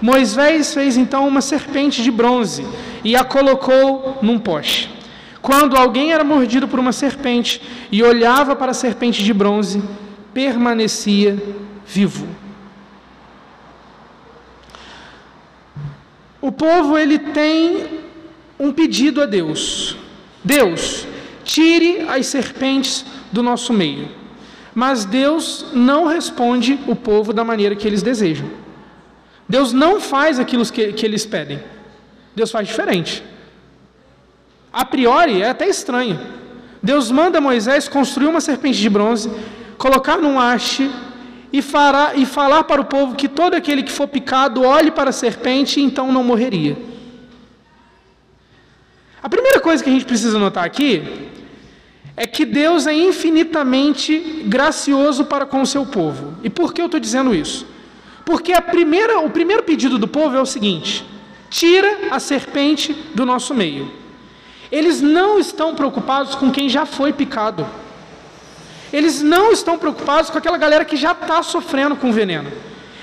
Moisés fez então uma serpente de bronze e a colocou num poste. Quando alguém era mordido por uma serpente e olhava para a serpente de bronze, permanecia vivo. O povo, ele tem um pedido a Deus: Deus, tire as serpentes do nosso meio. Mas Deus não responde o povo da maneira que eles desejam. Deus não faz aquilo que eles pedem. Deus faz diferente. A priori é até estranho. Deus manda Moisés construir uma serpente de bronze, colocar num haste e falar para o povo que todo aquele que for picado olhe para a serpente e então não morreria. A primeira coisa que a gente precisa notar aqui é que Deus é infinitamente gracioso para com o seu povo. E por que eu estou dizendo isso? Porque o primeiro pedido do povo é o seguinte: tira a serpente do nosso meio. Eles não estão preocupados com quem já foi picado. Eles não estão preocupados com aquela galera que já está sofrendo com veneno.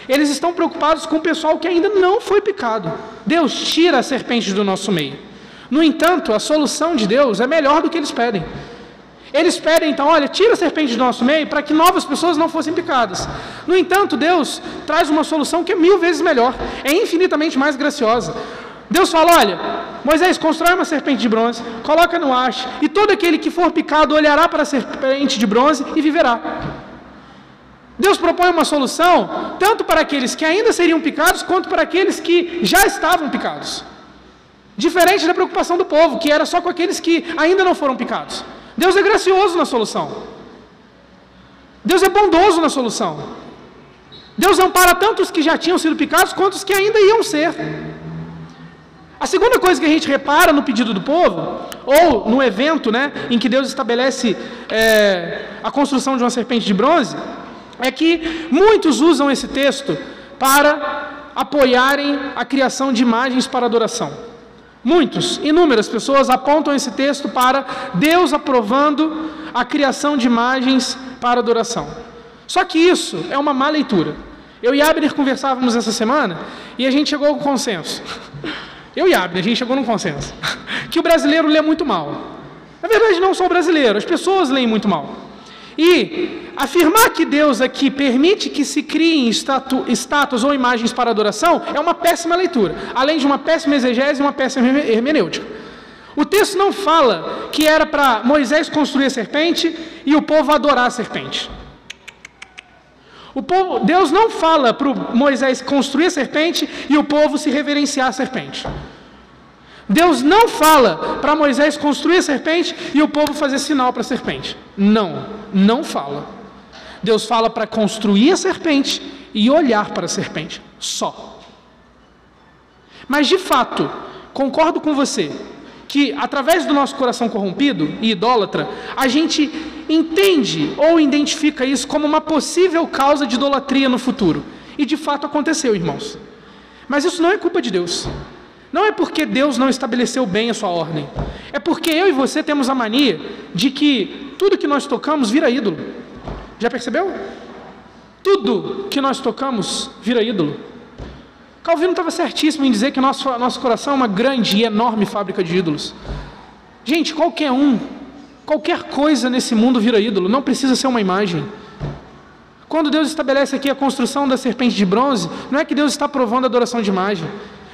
Eles estão preocupados com o pessoal que ainda não foi picado. Deus, tira a serpente do nosso meio. No entanto, a solução de Deus é melhor do que eles pedem. Eles pedem, então, olha, tira a serpente do nosso meio para que novas pessoas não fossem picadas. No entanto, Deus traz uma solução que é 1000 vezes melhor, é infinitamente mais graciosa. Deus fala: olha, Moisés, constrói uma serpente de bronze, coloca no haste, e todo aquele que for picado olhará para a serpente de bronze e viverá. Deus propõe uma solução tanto para aqueles que ainda seriam picados, quanto para aqueles que já estavam picados. Diferente da preocupação do povo, que era só com aqueles que ainda não foram picados. Deus é gracioso na solução. Deus é bondoso na solução. Deus ampara tanto os que já tinham sido picados, quanto os que ainda iam ser. A segunda coisa que a gente repara no pedido do povo, ou no evento, né, em que Deus estabelece a construção de uma serpente de bronze, é que muitos usam esse texto para apoiarem a criação de imagens para adoração. Muitos, inúmeras pessoas apontam esse texto para Deus aprovando a criação de imagens para adoração. Só que isso é uma má leitura. Eu e Abner conversávamos essa semana e a gente chegou ao consenso. Que o brasileiro lê muito mal. Na verdade, não só o brasileiro, as pessoas leem muito mal. E afirmar que Deus aqui permite que se criem estátuas ou imagens para adoração é uma péssima leitura, além de uma péssima exegese e uma péssima hermenêutica. O texto não fala que era para Moisés construir a serpente e o povo adorar a serpente. Deus não fala para Moisés construir a serpente e o povo se reverenciar a serpente. Deus não fala para Moisés construir a serpente e o povo fazer sinal para a serpente. Não, não fala. Deus fala para construir a serpente e olhar para a serpente, só. Mas de fato, concordo com você, que através do nosso coração corrompido e idólatra, a gente entende ou identifica isso como uma possível causa de idolatria no futuro. E de fato aconteceu, irmãos. Mas isso não é culpa de Deus. Não é porque Deus não estabeleceu bem a sua ordem. É porque eu e você temos a mania de que tudo que nós tocamos vira ídolo. Já percebeu? Tudo que nós tocamos vira ídolo. Calvino estava certíssimo em dizer que nosso coração é uma grande e enorme fábrica de ídolos. Gente, qualquer um, qualquer coisa nesse mundo vira ídolo. Não precisa ser uma imagem. Quando Deus estabelece aqui a construção da serpente de bronze, não é que Deus está provando a adoração de imagem.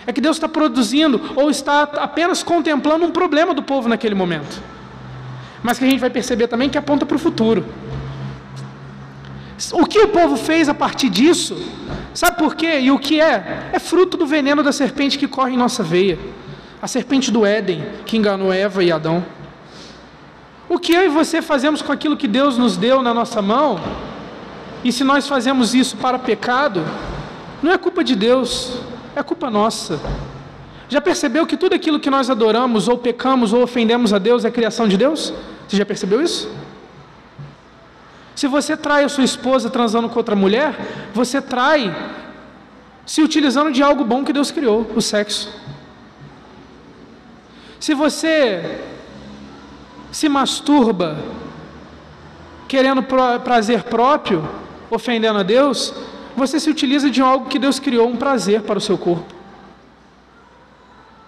É que Deus está produzindo ou está apenas contemplando um problema do povo naquele momento. Mas que a gente vai perceber também que aponta para o futuro. O que o povo fez a partir disso, sabe por quê? E o que é? É fruto do veneno da serpente que corre em nossa veia. A serpente do Éden, que enganou Eva e Adão. O que eu e você fazemos com aquilo que Deus nos deu na nossa mão, e se nós fazemos isso para pecado, não é culpa de Deus. É culpa nossa. Já percebeu que tudo aquilo que nós adoramos, ou pecamos, ou ofendemos a Deus, é criação de Deus? Você já percebeu isso? Se você trai a sua esposa transando com outra mulher, você trai se utilizando de algo bom que Deus criou, o sexo. Se você se masturba querendo prazer próprio, ofendendo a Deus, você se utiliza de algo que Deus criou, um prazer para o seu corpo.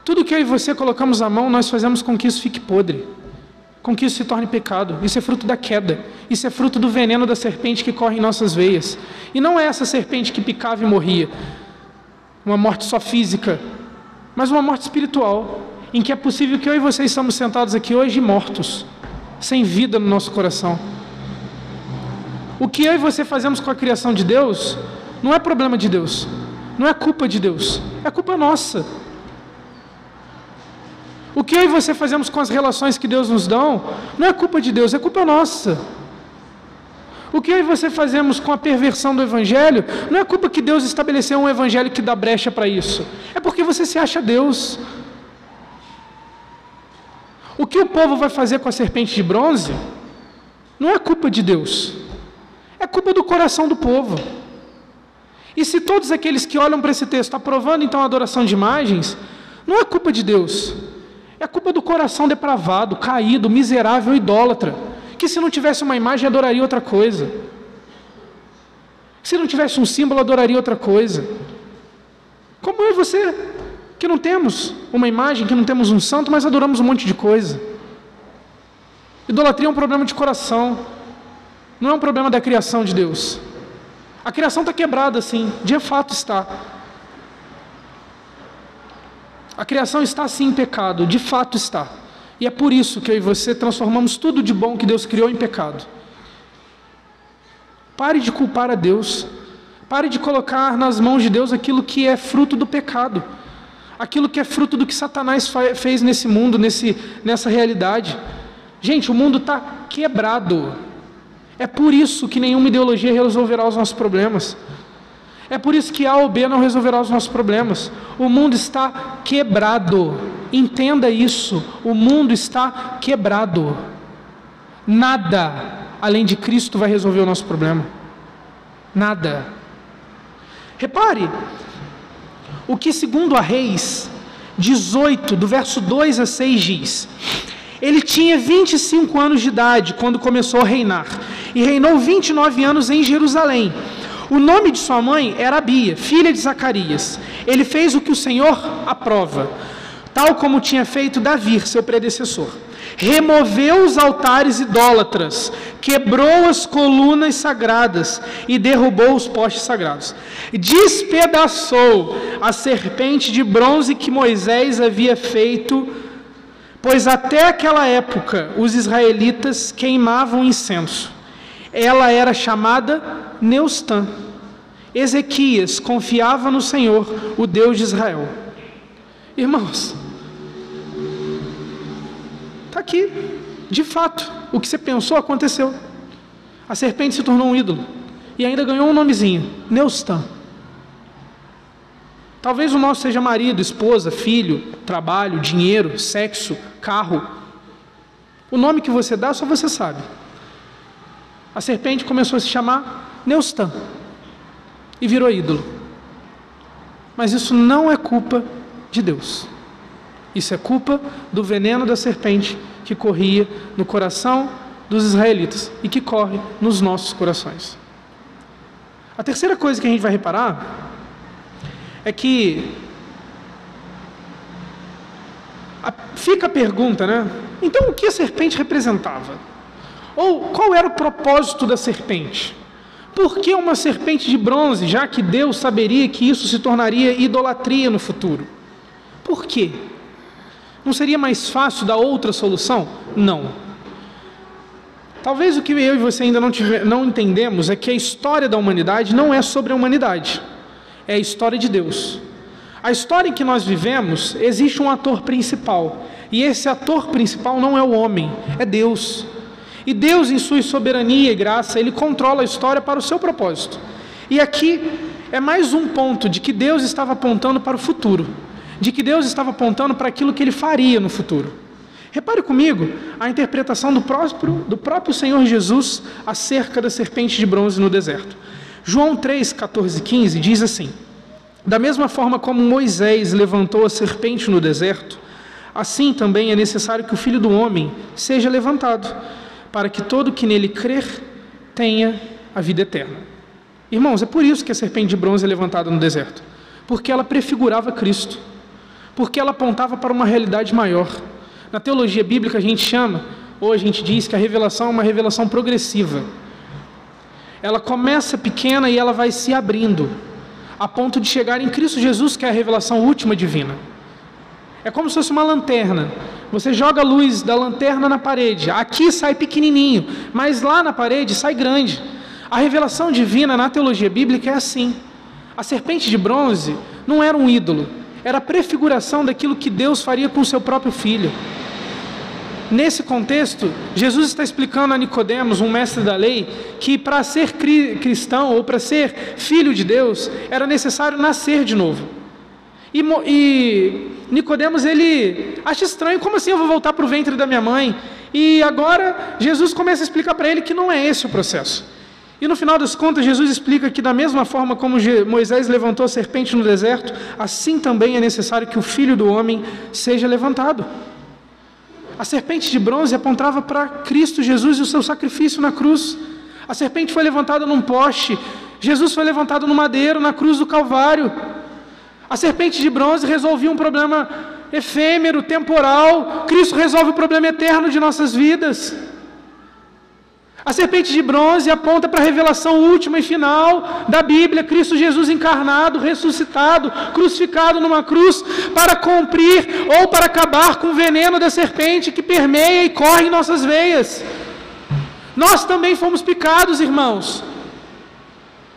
Tudo que eu e você colocamos a mão, nós fazemos com que isso fique podre, com que isso se torne pecado. Isso é fruto da queda, isso é fruto do veneno da serpente que corre em nossas veias. E não é essa serpente que picava e morria, uma morte só física, mas uma morte espiritual, em que é possível que eu e você estamos sentados aqui hoje mortos, sem vida no nosso coração. O que eu e você fazemos com a criação de Deus não é problema de Deus, não é culpa de Deus, é culpa nossa. O que eu e você fazemos com as relações que Deus nos dão, não é culpa de Deus, é culpa nossa. O que eu e você fazemos com a perversão do Evangelho, não é culpa que Deus estabeleceu um Evangelho que dá brecha para isso, é porque você se acha Deus. O que o povo vai fazer com a serpente de bronze, não é culpa de Deus, é culpa do coração do povo. E se todos aqueles que olham para esse texto aprovando então a adoração de imagens, não é culpa de Deus, é culpa do coração depravado, caído, miserável, idólatra, que se não tivesse uma imagem adoraria outra coisa, se não tivesse um símbolo adoraria outra coisa. Como eu e você, que não temos uma imagem, que não temos um santo, mas adoramos um monte de coisa. Idolatria é um problema de coração, não é um problema da criação de Deus. A criação está quebrada, sim, de fato está. A criação está, sim, em pecado, de fato está. E é por isso que eu e você transformamos tudo de bom que Deus criou em pecado. Pare de culpar a Deus. Pare de colocar nas mãos de Deus aquilo que é fruto do pecado. Aquilo que é fruto do que Satanás fez nesse mundo, nessa realidade. Gente, o mundo está quebrado. É por isso que nenhuma ideologia resolverá os nossos problemas. É por isso que A ou B não resolverá os nossos problemas. O mundo está quebrado. Entenda isso. O mundo está quebrado. Nada além de Cristo vai resolver o nosso problema. Nada. Repare, o que segundo a Reis 18, do verso 2 a 6 diz... Ele tinha 25 anos de idade quando começou a reinar, e reinou 29 anos em Jerusalém. O nome de sua mãe era Abia, filha de Zacarias. Ele fez o que o Senhor aprova, tal como tinha feito Davi, seu predecessor. Removeu os altares idólatras, quebrou as colunas sagradas e derrubou os postes sagrados. Despedaçou a serpente de bronze que Moisés havia feito, pois até aquela época os israelitas queimavam incenso. Ela era chamada Neustan. Ezequias confiava no Senhor, o Deus de Israel. Irmãos, que, de fato, o que você pensou aconteceu. A serpente se tornou um ídolo e ainda ganhou um nomezinho, Neustan. Talvez o nosso seja marido, esposa, filho, trabalho, dinheiro, sexo, carro. O nome que você dá, só você sabe. A serpente começou a se chamar Neustan e virou ídolo. Mas isso não é culpa de Deus. Isso é culpa do veneno da serpente que corria no coração dos israelitas e que corre nos nossos corações. A terceira coisa que a gente vai reparar é que fica a pergunta, né? Então, o que a serpente representava? Ou qual era o propósito da serpente? Por que uma serpente de bronze, já que Deus saberia que isso se tornaria idolatria no futuro? Por quê? Não seria mais fácil dar outra solução? Não. Talvez o que eu e você ainda não entendemos é que a história da humanidade não é sobre a humanidade. É a história de Deus. A história em que nós vivemos, existe um ator principal. E esse ator principal não é o homem, é Deus. E Deus, em sua soberania e graça, Ele controla a história para o seu propósito. E aqui é mais um ponto de que Deus estava apontando para o futuro. De que Deus estava apontando para aquilo que Ele faria no futuro. Repare comigo a interpretação do próprio Senhor Jesus acerca da serpente de bronze no deserto. João 3, 14, 15 diz assim: da mesma forma como Moisés levantou a serpente no deserto, assim também é necessário que o Filho do Homem seja levantado, para que todo que nele crer tenha a vida eterna. Irmãos, é por isso que a serpente de bronze é levantada no deserto, porque ela prefigurava Cristo, porque ela apontava para uma realidade maior. Na teologia bíblica a gente chama, ou a gente diz que a revelação é uma revelação progressiva. Ela começa pequena e ela vai se abrindo, a ponto de chegar em Cristo Jesus, que é a revelação última divina. É como se fosse uma lanterna. Você joga a luz da lanterna na parede. Aqui sai pequenininho, mas lá na parede sai grande. A revelação divina na teologia bíblica é assim. A serpente de bronze não era um ídolo, era a prefiguração daquilo que Deus faria com o seu próprio filho. Nesse contexto, Jesus está explicando a Nicodemos, um mestre da lei, que para ser cristão ou para ser filho de Deus, era necessário nascer de novo. E Nicodemos, ele acha estranho, como assim eu vou voltar para o ventre da minha mãe? E agora Jesus começa a explicar para ele que não é esse o processo. E no final das contas, Jesus explica que da mesma forma como Moisés levantou a serpente no deserto, assim também é necessário que o Filho do Homem seja levantado. A serpente de bronze apontava para Cristo Jesus e o seu sacrifício na cruz. A serpente foi levantada num poste. Jesus foi levantado no madeiro, na cruz do Calvário. A serpente de bronze resolvia um problema efêmero, temporal. Cristo resolve o problema eterno de nossas vidas. A serpente de bronze aponta para a revelação última e final da Bíblia, Cristo Jesus encarnado, ressuscitado, crucificado numa cruz, para cumprir ou para acabar com o veneno da serpente que permeia e corre em nossas veias. Nós também fomos picados, irmãos.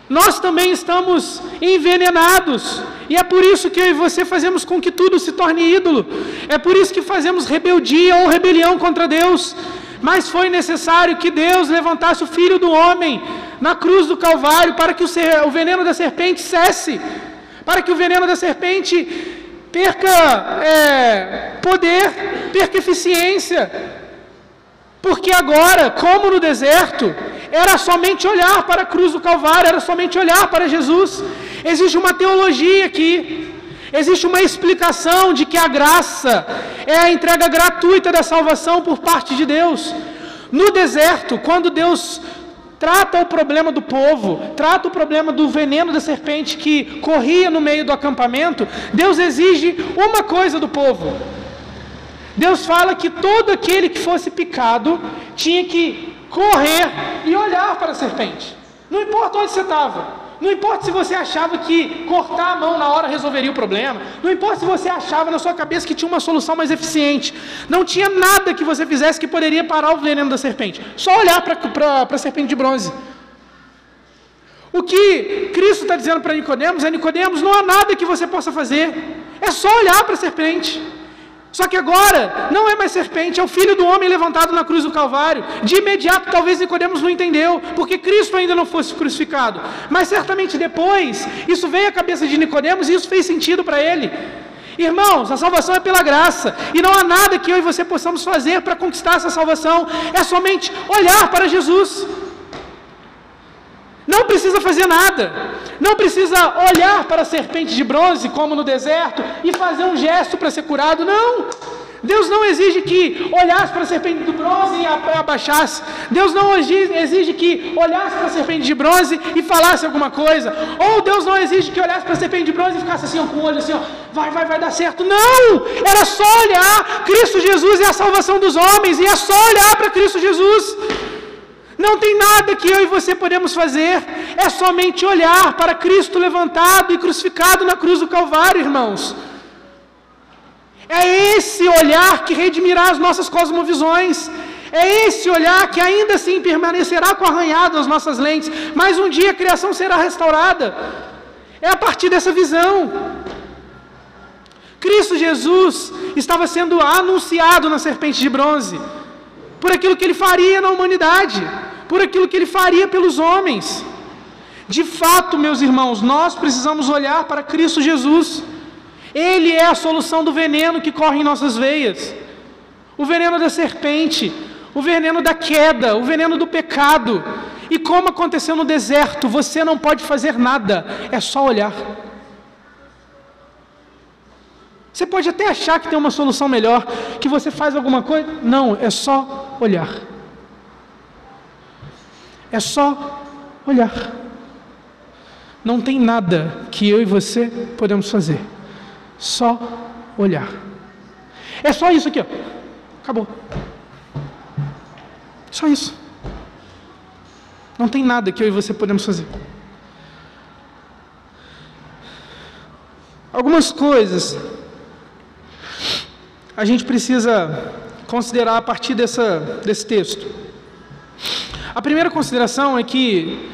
Nós também estamos envenenados. E é por isso que eu e você fazemos com que tudo se torne ídolo. É por isso que fazemos rebeldia ou rebelião contra Deus. Mas foi necessário que Deus levantasse o Filho do Homem na cruz do Calvário para que o veneno da serpente cesse, para que o veneno da serpente perca poder, perca eficiência. Porque agora, como no deserto, era somente olhar para a cruz do Calvário, era somente olhar para Jesus. Existe uma teologia aqui. Existe uma explicação de que a graça é a entrega gratuita da salvação por parte de Deus. No deserto, quando Deus trata o problema do povo, trata o problema do veneno da serpente que corria no meio do acampamento, Deus exige uma coisa do povo. Deus fala que todo aquele que fosse picado tinha que correr e olhar para a serpente. Não importa onde você estava. Não importa se você achava que cortar a mão na hora resolveria o problema. Não importa se você achava na sua cabeça que tinha uma solução mais eficiente. Não tinha nada que você fizesse que poderia parar o veneno da serpente. Só olhar para a serpente de bronze. O que Cristo está dizendo para Nicodemos é: Nicodemos, não há nada que você possa fazer. É só olhar para a serpente. Só que agora não é mais serpente, é o Filho do Homem levantado na cruz do Calvário. De imediato, talvez Nicodemos não entendeu, porque Cristo ainda não fosse crucificado. Mas certamente depois, isso veio à cabeça de Nicodemos e isso fez sentido para ele. Irmãos, a salvação é pela graça, e não há nada que eu e você possamos fazer para conquistar essa salvação. É somente olhar para Jesus. Não precisa fazer nada, não precisa olhar para a serpente de bronze, como no deserto, e fazer um gesto para ser curado, não. Deus não exige que olhasse para a serpente de bronze e abaixasse. Deus não exige que olhasse para a serpente de bronze e falasse alguma coisa. Ou Deus não exige que olhasse para a serpente de bronze e ficasse assim, ó, com o olho assim, ó, vai dar certo. Não! Era só olhar. Cristo Jesus é a salvação dos homens, e é só olhar para Cristo Jesus. Não tem nada que eu e você podemos fazer, é somente olhar para Cristo levantado e crucificado na cruz do Calvário, irmãos. É esse olhar que redimirá as nossas cosmovisões, é esse olhar que ainda assim permanecerá com arranhado as nossas lentes, mas um dia a criação será restaurada. É a partir dessa visão. Cristo Jesus estava sendo anunciado na serpente de bronze, por aquilo que ele faria na humanidade, por aquilo que ele faria pelos homens. De fato, meus irmãos, nós precisamos olhar para Cristo Jesus. Ele é a solução do veneno que corre em nossas veias. O veneno da serpente, o veneno da queda, o veneno do pecado. E como aconteceu no deserto, você não pode fazer nada, é só olhar. Você pode até achar que tem uma solução melhor, que você faz alguma coisa. Não, é só olhar. É só olhar. Não tem nada que eu e você podemos fazer. Só olhar. É só isso aqui, ó. Acabou. Só isso. Não tem nada que eu e você podemos fazer. Algumas coisas a gente precisa considerar a partir desse texto. A primeira consideração é que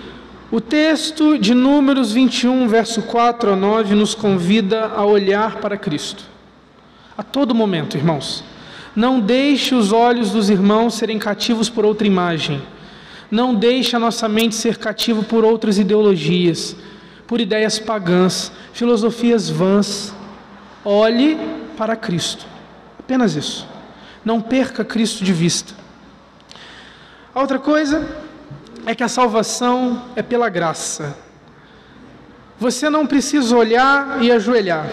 o texto de Números 21, verso 4 a 9, nos convida a olhar para Cristo. A todo momento, irmãos. Não deixe os olhos dos irmãos serem cativos por outra imagem. Não deixe a nossa mente ser cativa por outras ideologias, por ideias pagãs, filosofias vãs. Olhe para Cristo. Apenas isso. Não perca Cristo de vista. A outra coisa é que a salvação é pela graça. Você não precisa olhar e ajoelhar.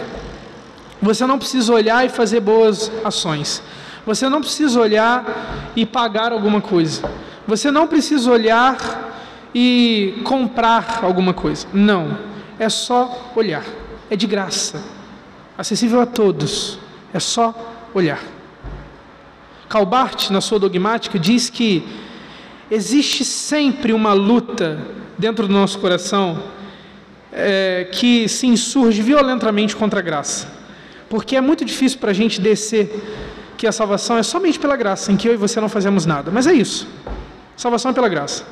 Você não precisa olhar e fazer boas ações. Você não precisa olhar e pagar alguma coisa. Você não precisa olhar e comprar alguma coisa. Não. É só olhar. É de graça. Acessível a todos. É só olhar. Calbart, na sua dogmática, diz que existe sempre uma luta dentro do nosso coração que se insurge violentamente contra a graça, porque é muito difícil para a gente descer que a salvação é somente pela graça, em que eu e você não fazemos nada. Mas é isso, salvação é pela graça,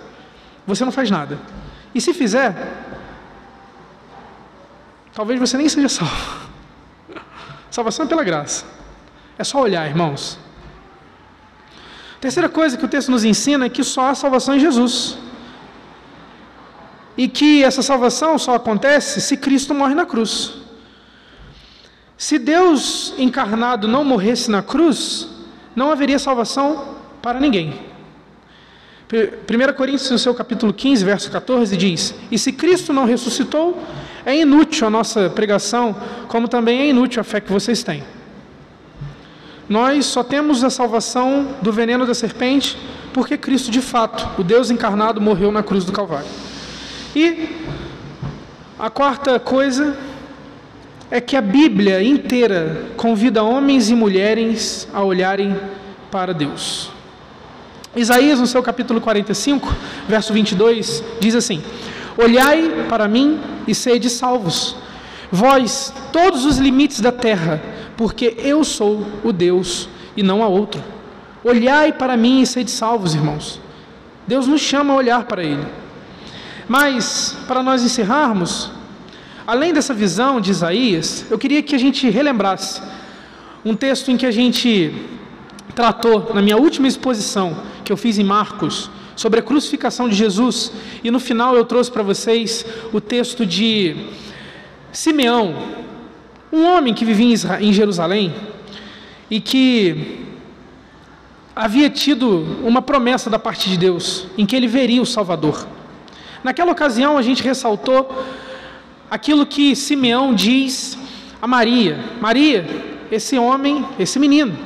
você não faz nada, e se fizer, talvez você nem seja salvo. Salvação é pela graça. É só olhar, irmãos. Terceira coisa que o texto nos ensina é que só há salvação em Jesus. E que essa salvação só acontece se Cristo morre na cruz. Se Deus encarnado não morresse na cruz, não haveria salvação para ninguém. 1 Coríntios, no seu capítulo 15, verso 14, diz: "E se Cristo não ressuscitou, é inútil a nossa pregação, como também é inútil a fé que vocês têm." Nós só temos a salvação do veneno da serpente porque Cristo, de fato, o Deus encarnado, morreu na cruz do Calvário. E a quarta coisa é que a Bíblia inteira convida homens e mulheres a olharem para Deus. Isaías, no seu capítulo 45, verso 22, diz assim: "Olhai para mim e sede salvos, vós, todos os limites da terra, porque eu sou o Deus e não há outro." Olhai para mim e sede salvos, irmãos. Deus nos chama a olhar para Ele. Mas, para nós encerrarmos, além dessa visão de Isaías, eu queria que a gente relembrasse Um texto em que a gente tratou na minha última exposição, que eu fiz em Marcos, sobre a crucificação de Jesus, e no final eu trouxe para vocês o texto de Simeão, um homem que vivia em Jerusalém e que havia tido uma promessa da parte de Deus, em que ele veria o Salvador. Naquela ocasião a gente ressaltou aquilo que Simeão diz a Maria: Maria, esse homem, esse menino,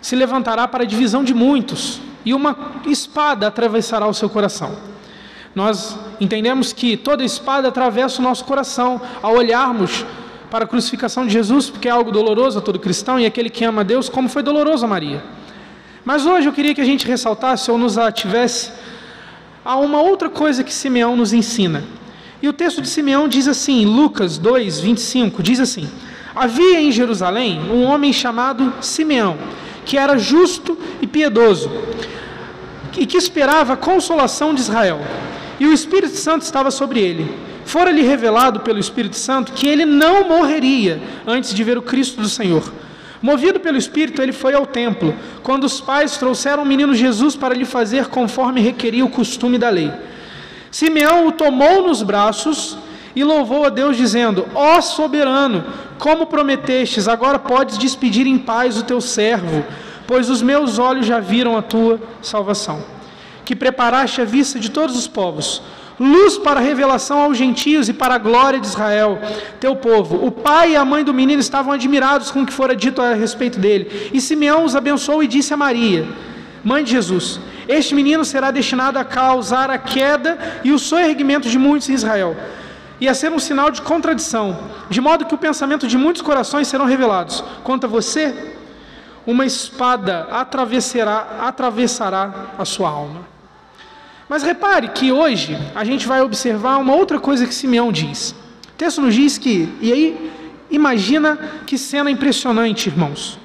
se levantará para a divisão de muitos, e uma espada atravessará o seu coração. Nós entendemos que toda espada atravessa o nosso coração ao olharmos para a crucificação de Jesus, porque é algo doloroso a todo cristão e aquele que ama a Deus, como foi doloroso a Maria. Mas hoje eu queria que a gente ressaltasse ou nos ativesse a uma outra coisa que Simeão nos ensina. E o texto de Simeão diz assim, Lucas 2, 25, diz assim: havia em Jerusalém um homem chamado Simeão, que era justo e piedoso, e que esperava a consolação de Israel. E o Espírito Santo estava sobre ele. Fora-lhe revelado pelo Espírito Santo que ele não morreria antes de ver o Cristo do Senhor. Movido pelo Espírito, ele foi ao templo, quando os pais trouxeram o menino Jesus para lhe fazer conforme requeria o costume da lei. Simeão o tomou nos braços e louvou a Deus, dizendo: ó soberano, como prometestes, agora podes despedir em paz o teu servo, pois os meus olhos já viram a tua salvação, que preparaste à vista de todos os povos, luz para a revelação aos gentios e para a glória de Israel, teu povo. O pai e a mãe do menino estavam admirados com o que fora dito a respeito dele. E Simeão os abençoou e disse a Maria, mãe de Jesus: este menino será destinado a causar a queda e o soerguimento de muitos em Israel, e a ser um sinal de contradição, de modo que o pensamento de muitos corações serão revelados. Quanto a você, uma espada atravessará a sua alma. Mas repare que hoje a gente vai observar uma outra coisa que Simeão diz. O texto nos diz que, e aí imagina que cena impressionante, irmãos.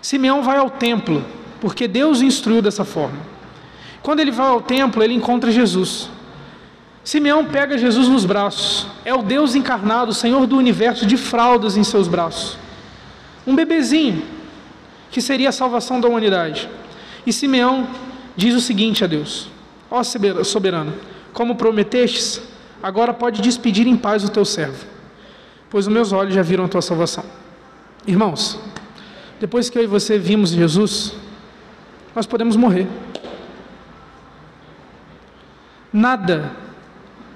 Simeão vai ao templo, porque Deus o instruiu dessa forma. Quando ele vai ao templo, ele encontra Jesus. Simeão pega Jesus nos braços. É o Deus encarnado, o Senhor do universo, de fraldas em seus braços. Um bebezinho, que seria a salvação da humanidade. E Simeão diz o seguinte a Deus: ó soberano, como prometestes, agora pode despedir em paz o teu servo, pois os meus olhos já viram a tua salvação. Irmãos, depois que eu e você vimos Jesus, nós podemos morrer. Nada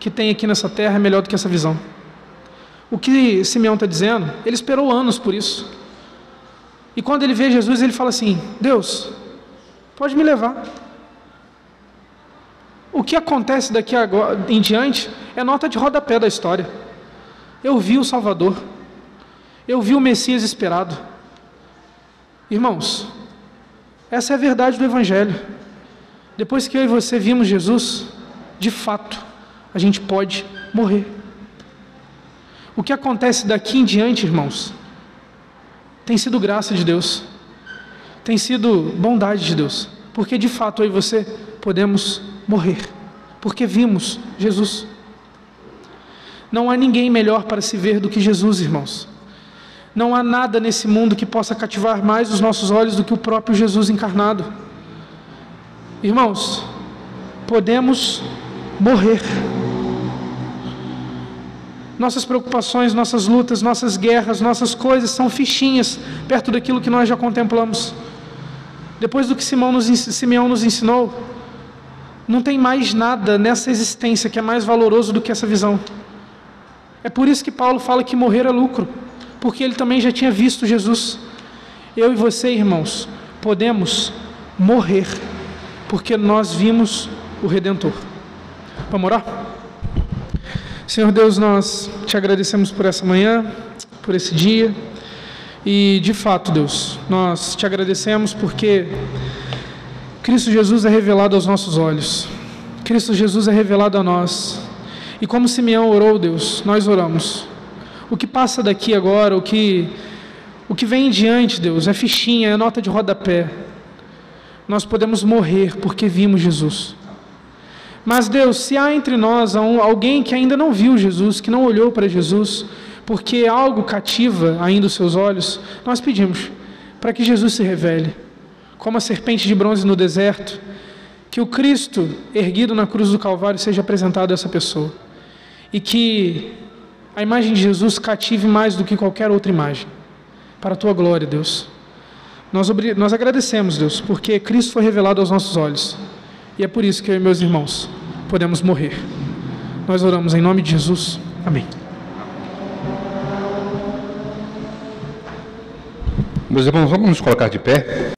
que tem aqui nessa terra é melhor do que essa visão. O que Simeão está dizendo, ele esperou anos por isso. E quando ele vê Jesus, ele fala assim: Deus, pode me levar. O que acontece daqui agora, em diante, é nota de rodapé da história. Eu vi o Salvador. Eu vi o Messias esperado. Irmãos, essa é a verdade do Evangelho. Depois que eu e você vimos Jesus, de fato, a gente pode morrer. O que acontece daqui em diante, irmãos, tem sido graça de Deus. Tem sido bondade de Deus. Porque, de fato, eu e você podemos morrer, porque vimos Jesus. Não há ninguém melhor para se ver do que Jesus, irmãos. Não há nada nesse mundo que possa cativar mais os nossos olhos do que o próprio Jesus encarnado. Irmãos, podemos morrer. Nossas preocupações, nossas lutas, nossas guerras, nossas coisas são fichinhas perto daquilo que nós já contemplamos. Depois do que Simeão nos ensinou, não tem mais nada nessa existência que é mais valoroso do que essa visão. É por isso que Paulo fala que morrer é lucro, porque ele também já tinha visto Jesus. Eu e você, irmãos, podemos morrer, porque nós vimos o Redentor. Vamos orar? Senhor Deus, nós te agradecemos por essa manhã, por esse dia, e de fato, Deus, nós te agradecemos porque Cristo Jesus é revelado aos nossos olhos. Cristo Jesus é revelado a nós. E como Simeão orou, Deus, nós oramos. O que passa daqui agora, o que vem em diante, Deus, é fichinha, é nota de rodapé. Nós podemos morrer porque vimos Jesus. Mas, Deus, se há entre nós alguém que ainda não viu Jesus, que não olhou para Jesus, porque algo cativa ainda os seus olhos, nós pedimos para que Jesus se revele, como a serpente de bronze no deserto, que o Cristo erguido na cruz do Calvário seja apresentado a essa pessoa, e que a imagem de Jesus cative mais do que qualquer outra imagem, para a Tua glória, Deus. Nós agradecemos, Deus, porque Cristo foi revelado aos nossos olhos, e é por isso que eu e meus irmãos podemos morrer. Nós oramos em nome de Jesus. Amém. Meus irmãos, vamos nos colocar de pé.